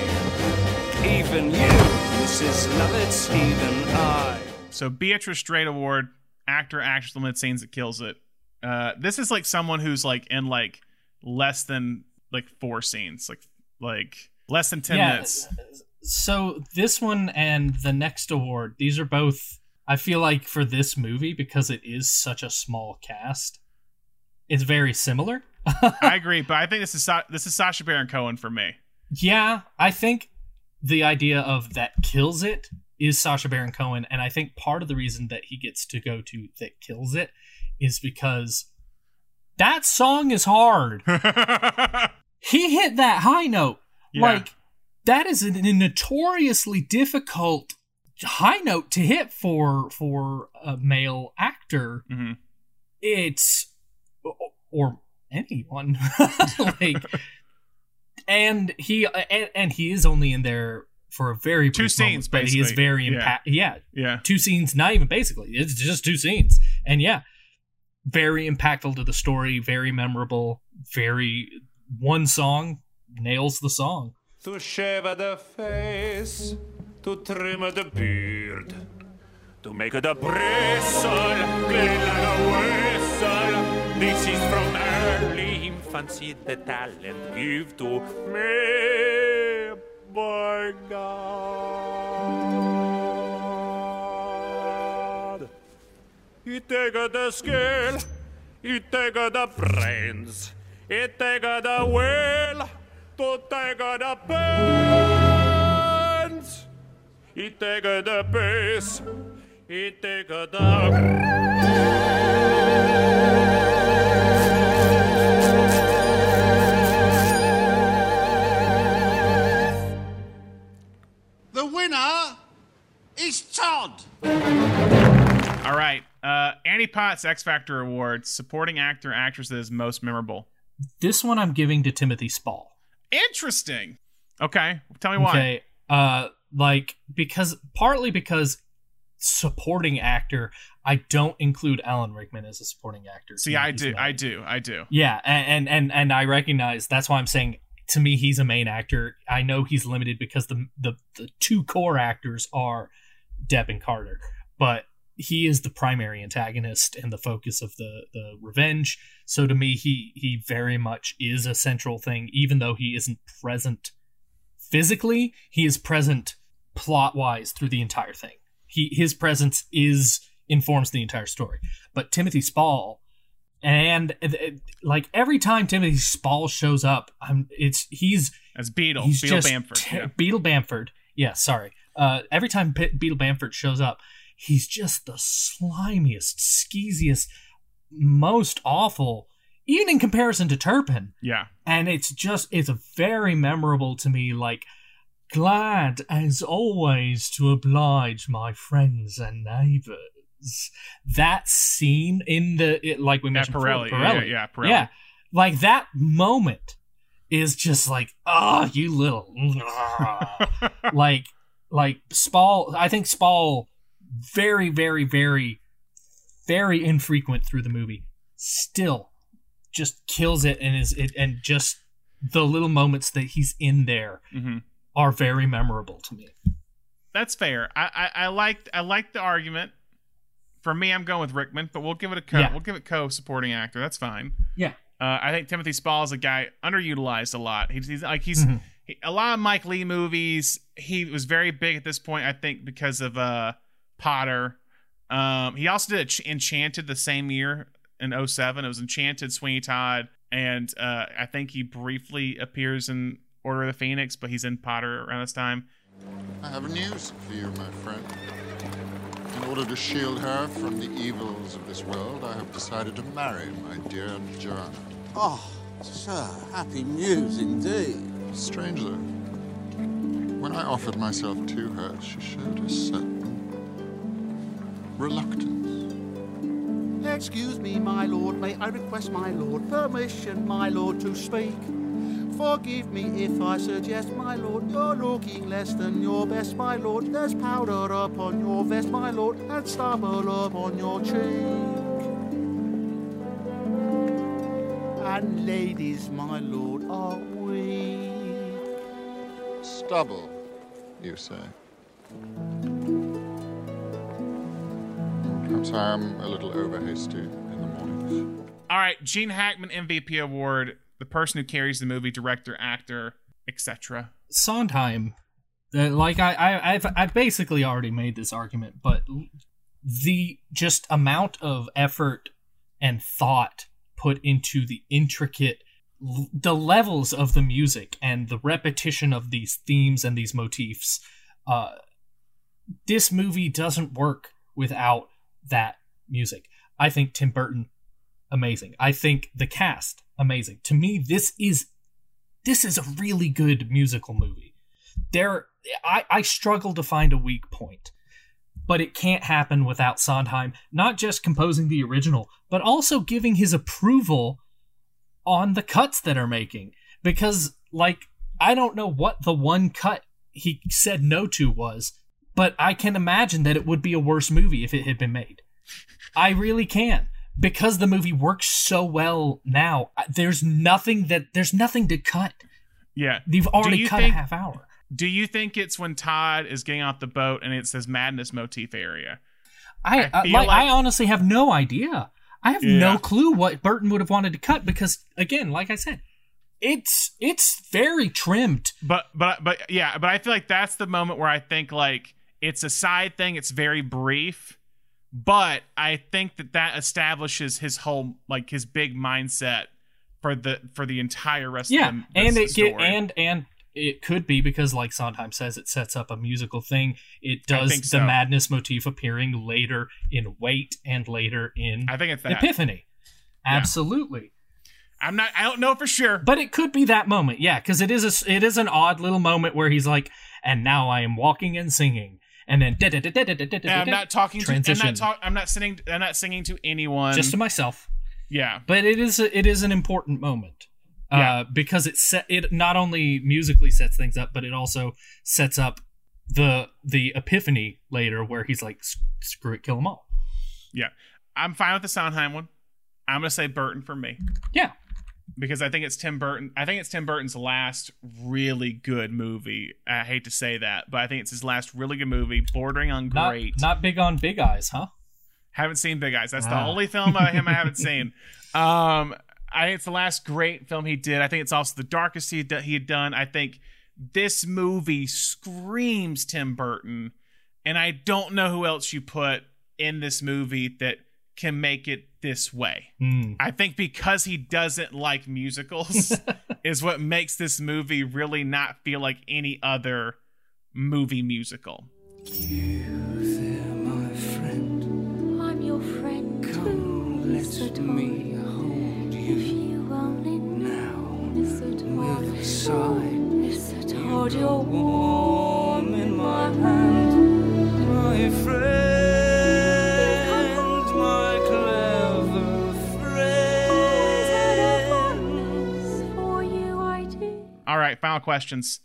Even you, Mrs. Lovett, even I. So Beatrice Straight Award, actor, actress, limited scenes that kills it. This is like someone who's like in like less than like four scenes, like less than 10 minutes. So this one and the next award, these are both, I feel like for this movie, because it is such a small cast, it's very similar. I agree, but I think this is Sasha Baron Cohen for me. Yeah, I think the idea of that kills it is Sasha Baron Cohen, and I think part of the reason that he gets to go to that kills it is because that song is hard. He hit that high note. Yeah. Like, that is a notoriously difficult high note to hit for a male actor. Mm-hmm. It's, or anyone. Like, and he is only in there for a very brief two scenes, moment, basically. But he is very impactful. Yeah. Yeah, two scenes, not even basically. It's just two scenes, and yeah, very impactful to the story, very memorable, very. One song nails the song. To shave the face, to trim the beard, to make the bristle clean like a whistle. This is from early infancy the talent give to me, by God. He take the skill, he take the brains. It take the will to take the pants. It take the peace. It take the winner is Todd. All right. Annie Potts X Factor Award, supporting actor, actress that is most memorable. This one I'm giving to Timothy Spall. Interesting. Okay. Tell me why. Okay. Partly because supporting actor, I don't include Alan Rickman as a supporting actor. See, I do. Yeah. And I recognize that's why I'm saying, to me, he's a main actor. I know he's limited because the two core actors are Depp and Carter, but he is the primary antagonist and the focus of the revenge. So to me, he very much is a central thing, even though he isn't present physically, he is present plot wise through the entire thing. His presence informs the entire story. But Timothy Spall, and like every time Timothy Spall shows up, Beadle Bamford. Yeah. Sorry. Every time Beadle Bamford shows up, he's just the slimiest, skeeziest, most awful, even in comparison to Turpin. Yeah. And it's very memorable to me. Like, Glad, as always, to oblige my friends and neighbours. That scene in like we mentioned before, Pirelli. Pirelli. Yeah, like that moment is just like, oh, you little. like Spall, I think Spall, very, very, very, very infrequent through the movie, still just kills it and just the little moments that he's in there. Mm-hmm. Are very memorable to me. That's fair. I liked the argument. For me, I'm going with Rickman, but we'll give it a We'll give it co-supporting actor. That's fine. Yeah. I think Timothy Spall is a guy underutilized a lot. He's a lot of Mike Leigh movies. He was very big at this point, I think, because of Potter. He also did Enchanted the same year in 2007. It was Enchanted, Sweeney Todd, and I think he briefly appears in Order of the Phoenix, but he's in Potter around this time. I have news for you, my friend. In order to shield her from the evils of this world, I have decided to marry my dear Joanna. Oh, sir, happy news indeed. Strangely, when I offered myself to her, she showed a certain reluctance. Excuse me, my lord. May I request, my lord, permission, my lord, to speak? Forgive me if I suggest, my lord, you're looking less than your best, my lord. There's powder upon your vest, my lord, and stubble upon your cheek. And ladies, my lord, are weak. Stubble, you say? I'm sorry, I'm a little overhasty in the morning. All right, Gene Hackman MVP award. The person who carries the movie, director, actor, etc. Sondheim, I've basically already made this argument, but the just amount of effort and thought put into the intricate, the levels of the music and the repetition of these themes and these motifs, this movie doesn't work without that music. I think Tim Burton, amazing. I think the cast, amazing. To me, this is a really good musical movie. I struggle to find a weak point, but it can't happen without Sondheim not just composing the original, but also giving his approval on the cuts that are making. Because, I don't know what the one cut he said no to was, but I can imagine that it would be a worse movie if it had been made. I really can. Because the movie works so well now, there's nothing to cut. Yeah, you've already cut a half hour. Do you think it's when Todd is getting off the boat and it's this madness motif area? I honestly have no idea. I have no clue what Burton would have wanted to cut because, again, like I said, it's very trimmed. But I feel like that's the moment where I think it's a side thing. It's very brief. But I think that establishes his whole, his big mindset for the entire rest of the story. And it could be because, like Sondheim says, it sets up a musical thing. It does the madness motif appearing later in Wait and later in Epiphany. Absolutely. Yeah. I don't know for sure, but it could be that moment. Yeah, because it is an odd little moment where he's like, and now I am walking and singing. And then I'm not talking transition. I'm not singing to anyone. Just to myself. Yeah. But it is an important moment. Because it not only musically sets things up, but it also sets up the epiphany later where he's like, screw it, kill them all. Yeah. I'm fine with the Sondheim one. I'm going to say Burton for me. Yeah. Because I think it's Tim Burton. I think it's Tim Burton's last really good movie. I hate to say that, but I think it's his last really good movie, bordering on great. Not big on Big Eyes, huh? Haven't seen Big Eyes. That's the only film about him I haven't seen. I think it's the last great film he did. I think it's also the darkest he had done. I think this movie screams Tim Burton, and I don't know who else you put in this movie that can make it this way. I think because he doesn't like musicals is what makes this movie really not feel like any other movie musical. You there, my friend. I'm your friend. Come, too. Let me hold you. If you only now, will side, hold your warm. final questions.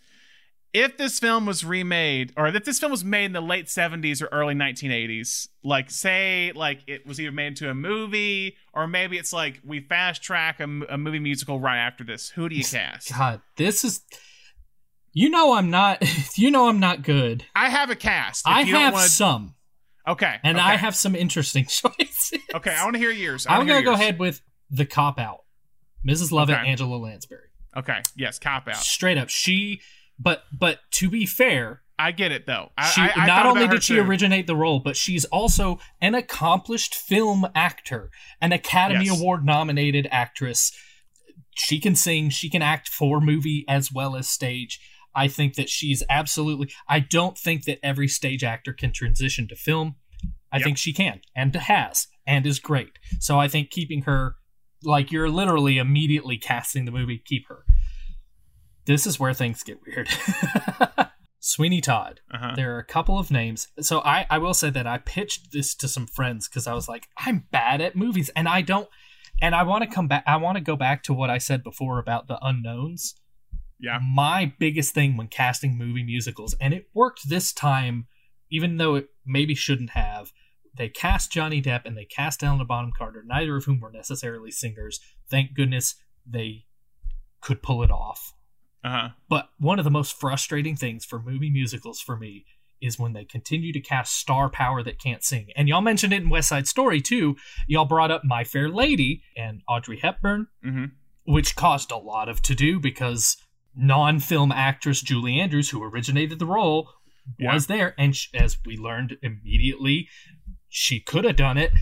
If this film was remade, or if this film was made in the late 70s or early 1980s, like say like it was either made into a movie, or maybe it's like we fast track a movie musical right after this, who do you cast? God, this is, I'm not good. I have a cast. Some. Okay. And okay. I have some interesting choices. Okay. I want to hear yours. I'm going to go ahead with the cop out. Mrs. Lovett, okay. Angela Lansbury. Okay. Yes. Cop out. Straight up. But to be fair, I get it though. I not only did she originate the role, but she's also an accomplished film actor, an Academy Award nominated actress. She can sing, she can act for movie as well as stage. I think that she's absolutely, I don't think that every stage actor can transition to film. I think she can and has and is great. So I think keeping her, like you're literally immediately casting the movie, keep her. This is where things get weird. Sweeney Todd. Uh-huh. There are a couple of names. So I will say that I pitched this to some friends because I was like, I'm bad at movies and I don't. And I want to come back. I want to go back to what I said before about the unknowns. Yeah. My biggest thing when casting movie musicals, and it worked this time, even though it maybe shouldn't have, they cast Johnny Depp and they cast Helena Bonham Carter, neither of whom were necessarily singers. Thank goodness they could pull it off. Uh-huh. But one of the most frustrating things for movie musicals for me is when they continue to cast star power that can't sing. And y'all mentioned it in West Side Story too. Y'all brought up My Fair Lady and Audrey Hepburn, which caused a lot of to-do because non-film actress Julie Andrews, who originated the role, was there. And as we learned immediately, she could have done it.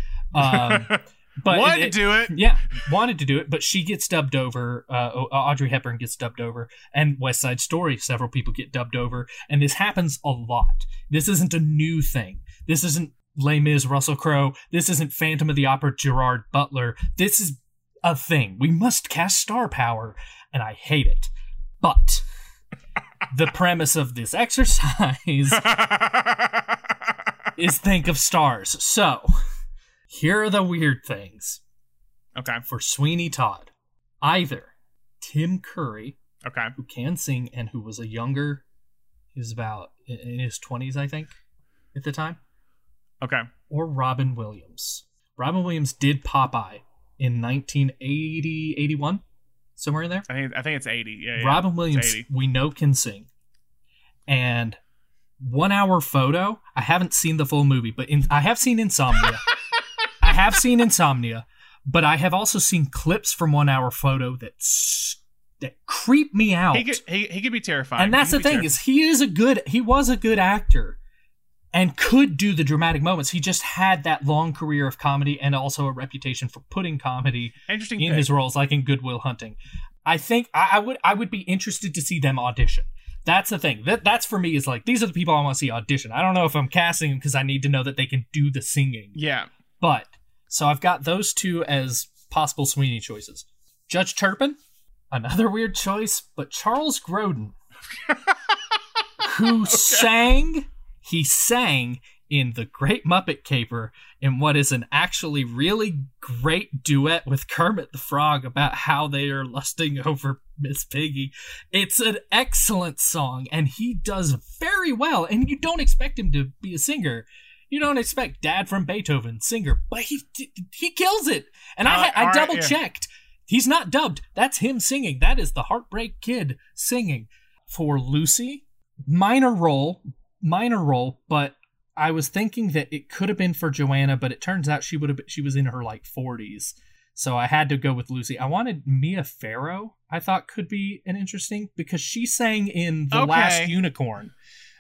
But wanted to do it, but she gets dubbed over. Audrey Hepburn gets dubbed over, and West Side Story, several people get dubbed over, and this happens a lot. This isn't a new thing. This isn't Les Mis, Russell Crowe. This isn't Phantom of the Opera, Gerard Butler. This is a thing. We must cast star power, and I hate it. But the premise of this exercise is think of stars. So... here are the weird things. Okay. For Sweeney Todd, either Tim Curry, who can sing and who was he was about in his 20s, I think, at the time. Okay. Or Robin Williams. Robin Williams did Popeye in 1980, 81, somewhere in there. I think it's 80. Yeah. Robin Williams, we know, can sing. And 1 Hour Photo, I haven't seen the full movie, but I have seen Insomnia. I have seen Insomnia, but I have also seen clips from 1 Hour Photo that creep me out. He could be terrifying. And that's the thing is he was a good actor and could do the dramatic moments. He just had that long career of comedy and also a reputation for putting comedy in his roles, like in Good Will Hunting. I think I would be interested to see them audition. That's the thing. That's for me is like, these are the people I want to see audition. I don't know if I'm casting them because I need to know that they can do the singing. Yeah. But so I've got those two as possible Sweeney choices. Judge Turpin, another weird choice, but Charles Grodin, who sang in The Great Muppet Caper in what is an actually really great duet with Kermit the Frog about how they are lusting over Miss Piggy. It's an excellent song, and he does very well, and you don't expect him to be a singer. You don't expect Dad from Beethoven, singer, but he kills it. And I double-checked. Yeah. He's not dubbed. That's him singing. That is the Heartbreak Kid singing. For Lucy, minor role, but I was thinking that it could have been for Joanna, but it turns out she was in her, like, 40s. So I had to go with Lucy. I wanted Mia Farrow, I thought could be an interesting, because she sang in The Last Unicorn.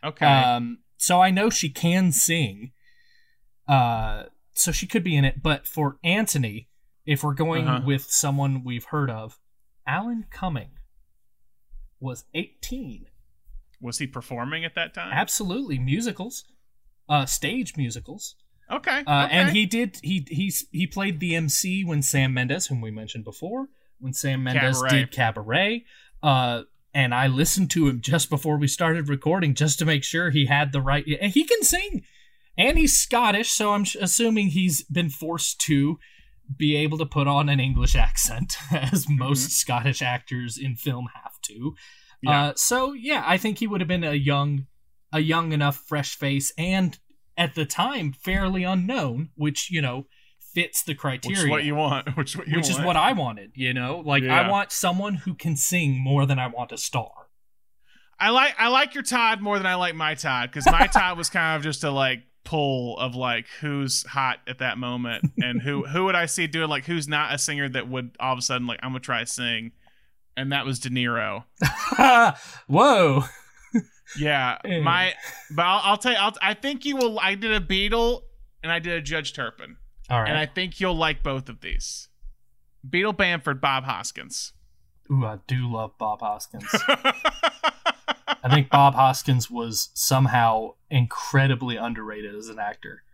Okay. So I know she can sing. So she could be in it, but for Anthony, if we're going with someone we've heard of, Alan Cumming was 18. Was he performing at that time? Absolutely, musicals, stage musicals. Okay. And he did. He played the MC when Sam Mendes, whom we mentioned before, when Sam Mendes did Cabaret. And I listened to him just before we started recording, just to make sure he had the right. And he can sing. And he's Scottish, so I'm assuming he's been forced to be able to put on an English accent, as most Scottish actors in film have to. Yeah. So yeah, I think he would have been a young enough fresh face, and at the time fairly unknown, which, you know, fits the criteria. Which is what you want. Which is what I wanted, you know? Like, yeah. I want someone who can sing more than I want a star. I like your Todd more than I like my Todd, because my Todd was kind of just a, like, pull of, like, who's hot at that moment, and who would I see doing, like, who's not a singer that would all of a sudden, like, I'm gonna try to sing, and that was De Niro. Whoa. Yeah, but I'll tell you, I think you will. I did a Beatle and I did a Judge Turpin. All right. And I think you'll like both of these. Beatle Bamford, Bob Hoskins. Ooh, I do love Bob Hoskins. I think Bob Hoskins was somehow incredibly underrated as an actor.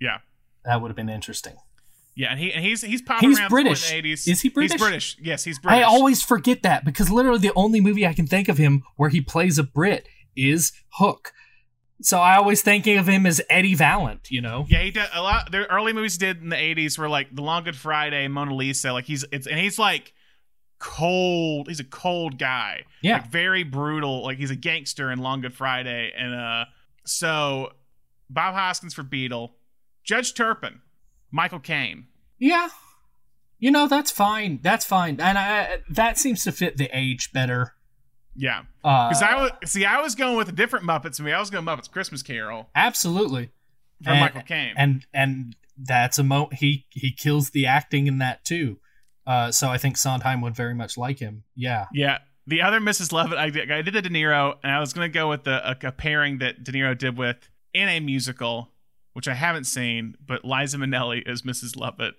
Yeah. That would have been interesting. Yeah, and he's popping around British. In the 80s. Is he British? He's British. Yes, he's British. I always forget that, because literally the only movie I can think of him where he plays a Brit is Hook. So I always think of him as Eddie Valiant, you know? Yeah, he did a lot. The early movies he did in the 80s were like The Long Good Friday, Mona Lisa. Like he's like cold. He's a cold guy. Yeah. Like very brutal. Like he's a gangster in Long Good Friday. And so Bob Hoskins for Beatle. Judge Turpin, Michael Caine. Yeah. You know, that's fine. That's fine. And that seems to fit the age better. Yeah, because I was going with a different Muppets movie. I was going Muppets Christmas Carol, absolutely, from Michael Caine, and that's a he kills the acting in that too. So I think Sondheim would very much like him. Yeah, yeah. The other Mrs. Lovett, I did a De Niro, and I was going to go with a pairing that De Niro did with in a musical, which I haven't seen, but Liza Minnelli is Mrs. Lovett.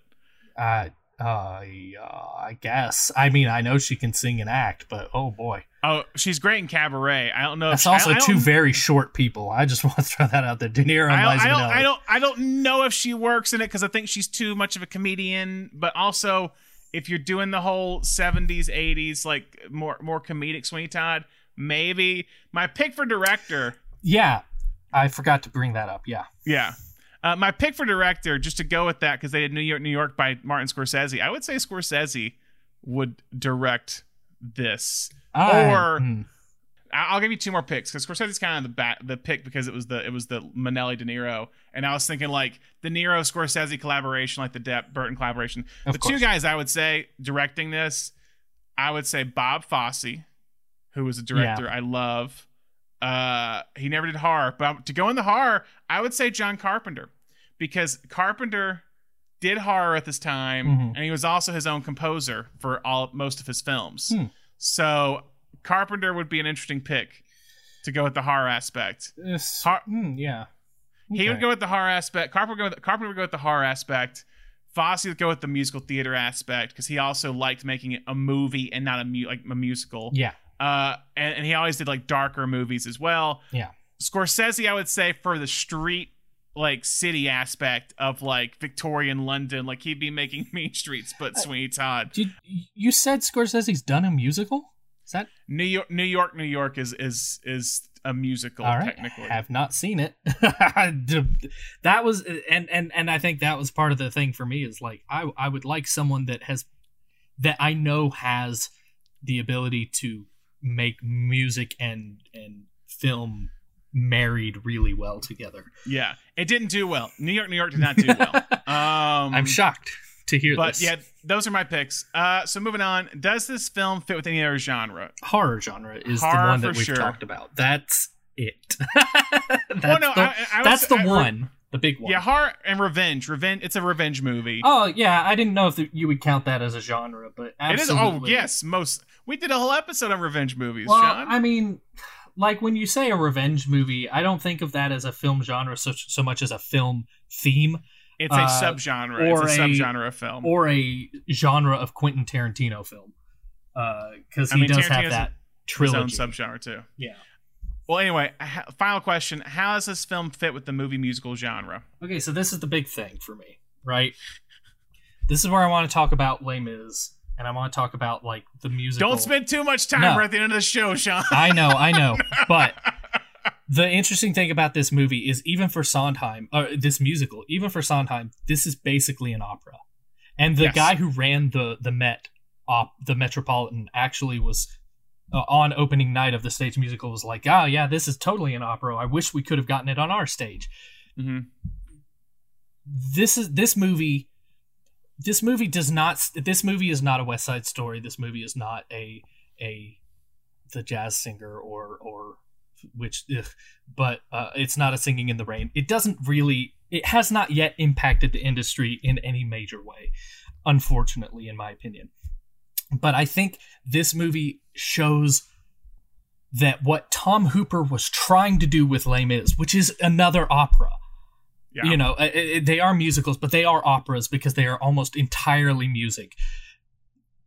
I guess. I mean, I know she can sing and act, but oh boy. Oh, she's great in Cabaret. I don't know. That's also two very short people. I just want to throw that out there. De Niro and Liza Minnelli. I don't know if she works in it, because I think she's too much of a comedian. But also, if you're doing the whole 70s, 80s, like more comedic Sweeney Todd, maybe my pick for director. Yeah, I forgot to bring that up. Yeah. Yeah. My pick for director, just to go with that, because they did New York, New York by Martin Scorsese. I would say Scorsese would direct this. I'll give you two more picks, because Scorsese's kind of the pick, because it was the Minnelli De Niro, and I was thinking like the De Niro Scorsese collaboration, like the Depp Burton collaboration. Of course. Two guys I would say directing this, I would say Bob Fosse, who was a director I love. He never did horror, but to go in the horror, I would say John Carpenter, because Carpenter did horror at this time, mm-hmm. and he was also his own composer for most of his films. Mm. So Carpenter would be an interesting pick to go with the horror aspect. He would go with the horror aspect. Carpenter would go with the horror aspect. Fosse would go with the musical theater aspect, because he also liked making it a movie and not a musical. Yeah. And he always did like darker movies as well. Yeah. Scorsese, I would say, for the street, like city aspect of like Victorian London, like he'd be making Mean Streets, but Sweeney Todd. You said Scorsese's done a musical? Is that New York is a musical? All right. Technically, I have not seen it. That was and I think that was part of the thing for me, is like I would like someone that I know has the ability to make music and film married really well together. Yeah, it didn't do well. New York did not do well. I'm shocked to hear this. But yeah, those are my picks. So moving on, does this film fit with any other genre? Horror genre is horror, the one that we've talked about. That's it. The big one. Yeah, horror and revenge. It's a revenge movie. Oh yeah, I didn't know if you would count that as a genre, but absolutely. It is. Oh yes, we did a whole episode on revenge movies. Well, John. I mean, like when you say a revenge movie, I don't think of that as a film genre so much as a film theme. It's a subgenre. It's a subgenre of film. Or a genre of Quentin Tarantino film. Because does have that trilogy. His own subgenre too. Yeah. Well, anyway, final question. How does this film fit with the movie musical genre? Okay, so this is the big thing for me, right? This is where I want to talk about Les Mis. And I want to talk about like the musical. Don't spend too much time right at the end of the show, Sean. I know. But the interesting thing about this movie is, even for Sondheim, or this musical, even for Sondheim, this is basically an opera. And the guy who ran the Metropolitan actually was on opening night of the stage musical was like, oh yeah, this is totally an opera. I wish we could have gotten it on our stage. Mm-hmm. This movie is not a West Side Story. This movie is not the Jazz Singer but it's not a Singing in the Rain. It has not yet impacted the industry in any major way, unfortunately, in my opinion. But I think this movie shows that what Tom Hooper was trying to do with Les Mis, which is another opera. Yeah. You know, they are musicals, but they are operas because they are almost entirely music.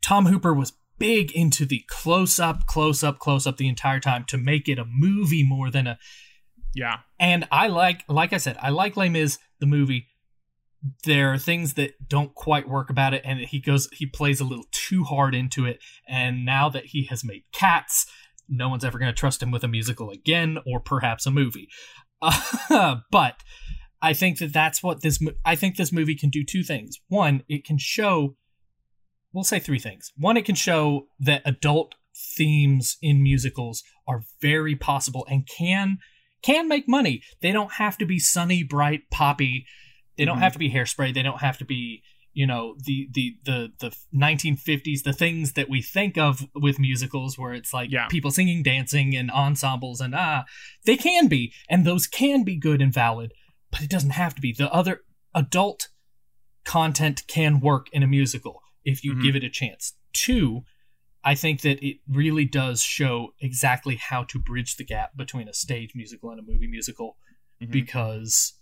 Tom Hooper was big into the close up the entire time to make it a movie more than a... Yeah. And I like Les Mis, the movie. There are things that don't quite work about it, and he plays a little too hard into it. And now that he has made Cats, no one's ever going to trust him with a musical again, or perhaps a movie. But I think that's what this movie can do. Two things. One, it can show, we'll say three things. One, it can show that adult themes in musicals are very possible and can make money. They don't have to be sunny, bright, poppy. They don't have to be Hairspray. They don't have to be, you know, the 1950s, the things that we think of with musicals where it's like people singing, dancing, and ensembles, and they can be, and those can be good and valid, but it doesn't have to be. The other adult content can work in a musical if you give it a chance. Two, I think that it really does show exactly how to bridge the gap between a stage musical and a movie musical, because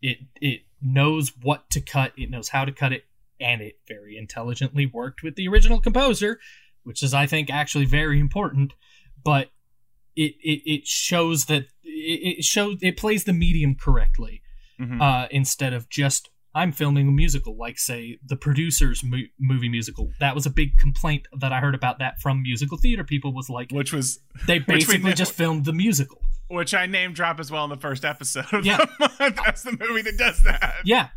it knows what to cut, it knows how to cut it, and it very intelligently worked with the original composer, which is, I think, actually very important. But it shows that it plays the medium correctly, instead of just, I'm filming a musical, like, say, The Producer's movie musical. That was a big complaint that I heard about that from musical theater people, was like, they basically just filmed the musical. Which I name drop as well in the first episode. Yeah. That's the movie that does that. Yeah.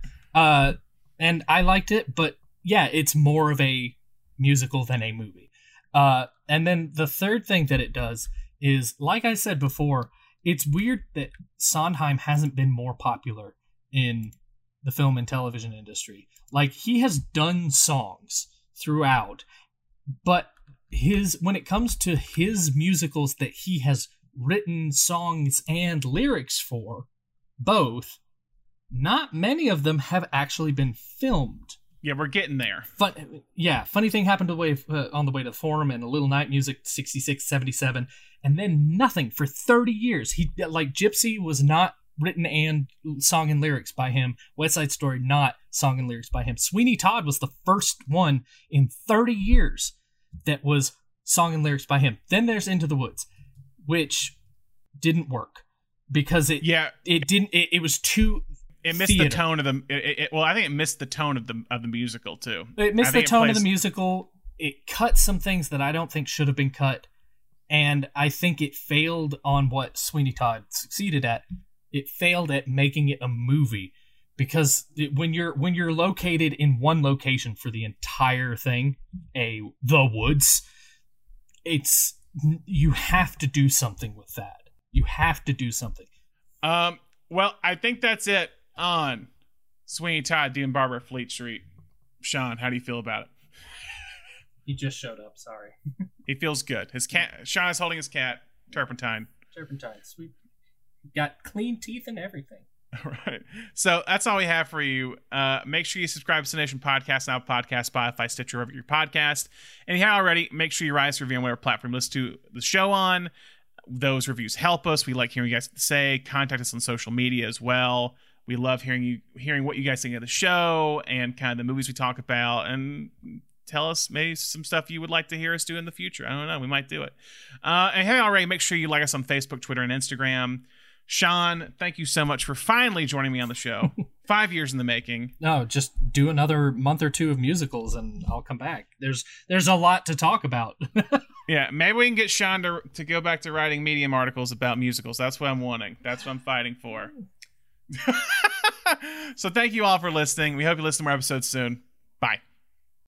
And I liked it, but yeah, it's more of a musical than a movie. And then the third thing that it does is, like I said before, it's weird that Sondheim hasn't been more popular in the film and television industry. Like, he has done songs throughout, but when it comes to his musicals that he has written songs and lyrics for, both, not many of them have actually been filmed. Yeah, we're getting there. Funny Thing Happened on the Way to the Forum, and A Little Night Music, 66, 77, and then nothing for 30 years. Gypsy was not written and song and lyrics by him. West Side Story, not song and lyrics by him. Sweeney Todd was the first one in 30 years that was song and lyrics by him. Then there's Into the Woods, which didn't work because it missed the tone of the... I think it missed the tone of the musical too. It missed the tone of the musical. It cut some things that I don't think should have been cut, and I think it failed on what Sweeney Todd succeeded at. It failed at making it a movie, because when you're located in one location for the entire thing, the woods, it's... you have to do something with that. You have to do something. Well, I think that's it on Sweeney Todd, Dean Barber, Fleet Street. Sean, how do you feel about it? He just showed up. Sorry. He feels good. His cat. Sean is holding his cat, Turpentine. Sweet. Got clean teeth and everything. All right. So that's all we have for you. Make sure you subscribe to CineNation Podcast, Now Podcast, Spotify, Stitcher, wherever your podcast. And if you haven't already, make sure you write us a review on whatever platform you listen to the show on. Those reviews help us. We like hearing you guys say. Contact us on social media as well. We love hearing what you guys think of the show and kind of the movies we talk about, and tell us maybe some stuff you would like to hear us do in the future. I don't know. We might do it. And if you haven't already, make sure you like us on Facebook, Twitter, and Instagram. Sean, thank you so much for finally joining me on the show. 5 years in the making. No, just do another month or two of musicals and I'll come back. There's a lot to talk about. Yeah, maybe we can get Sean to go back to writing Medium articles about musicals. That's what I'm wanting. That's what I'm fighting for. So thank you all for listening. We hope you listen to more episodes soon. Bye.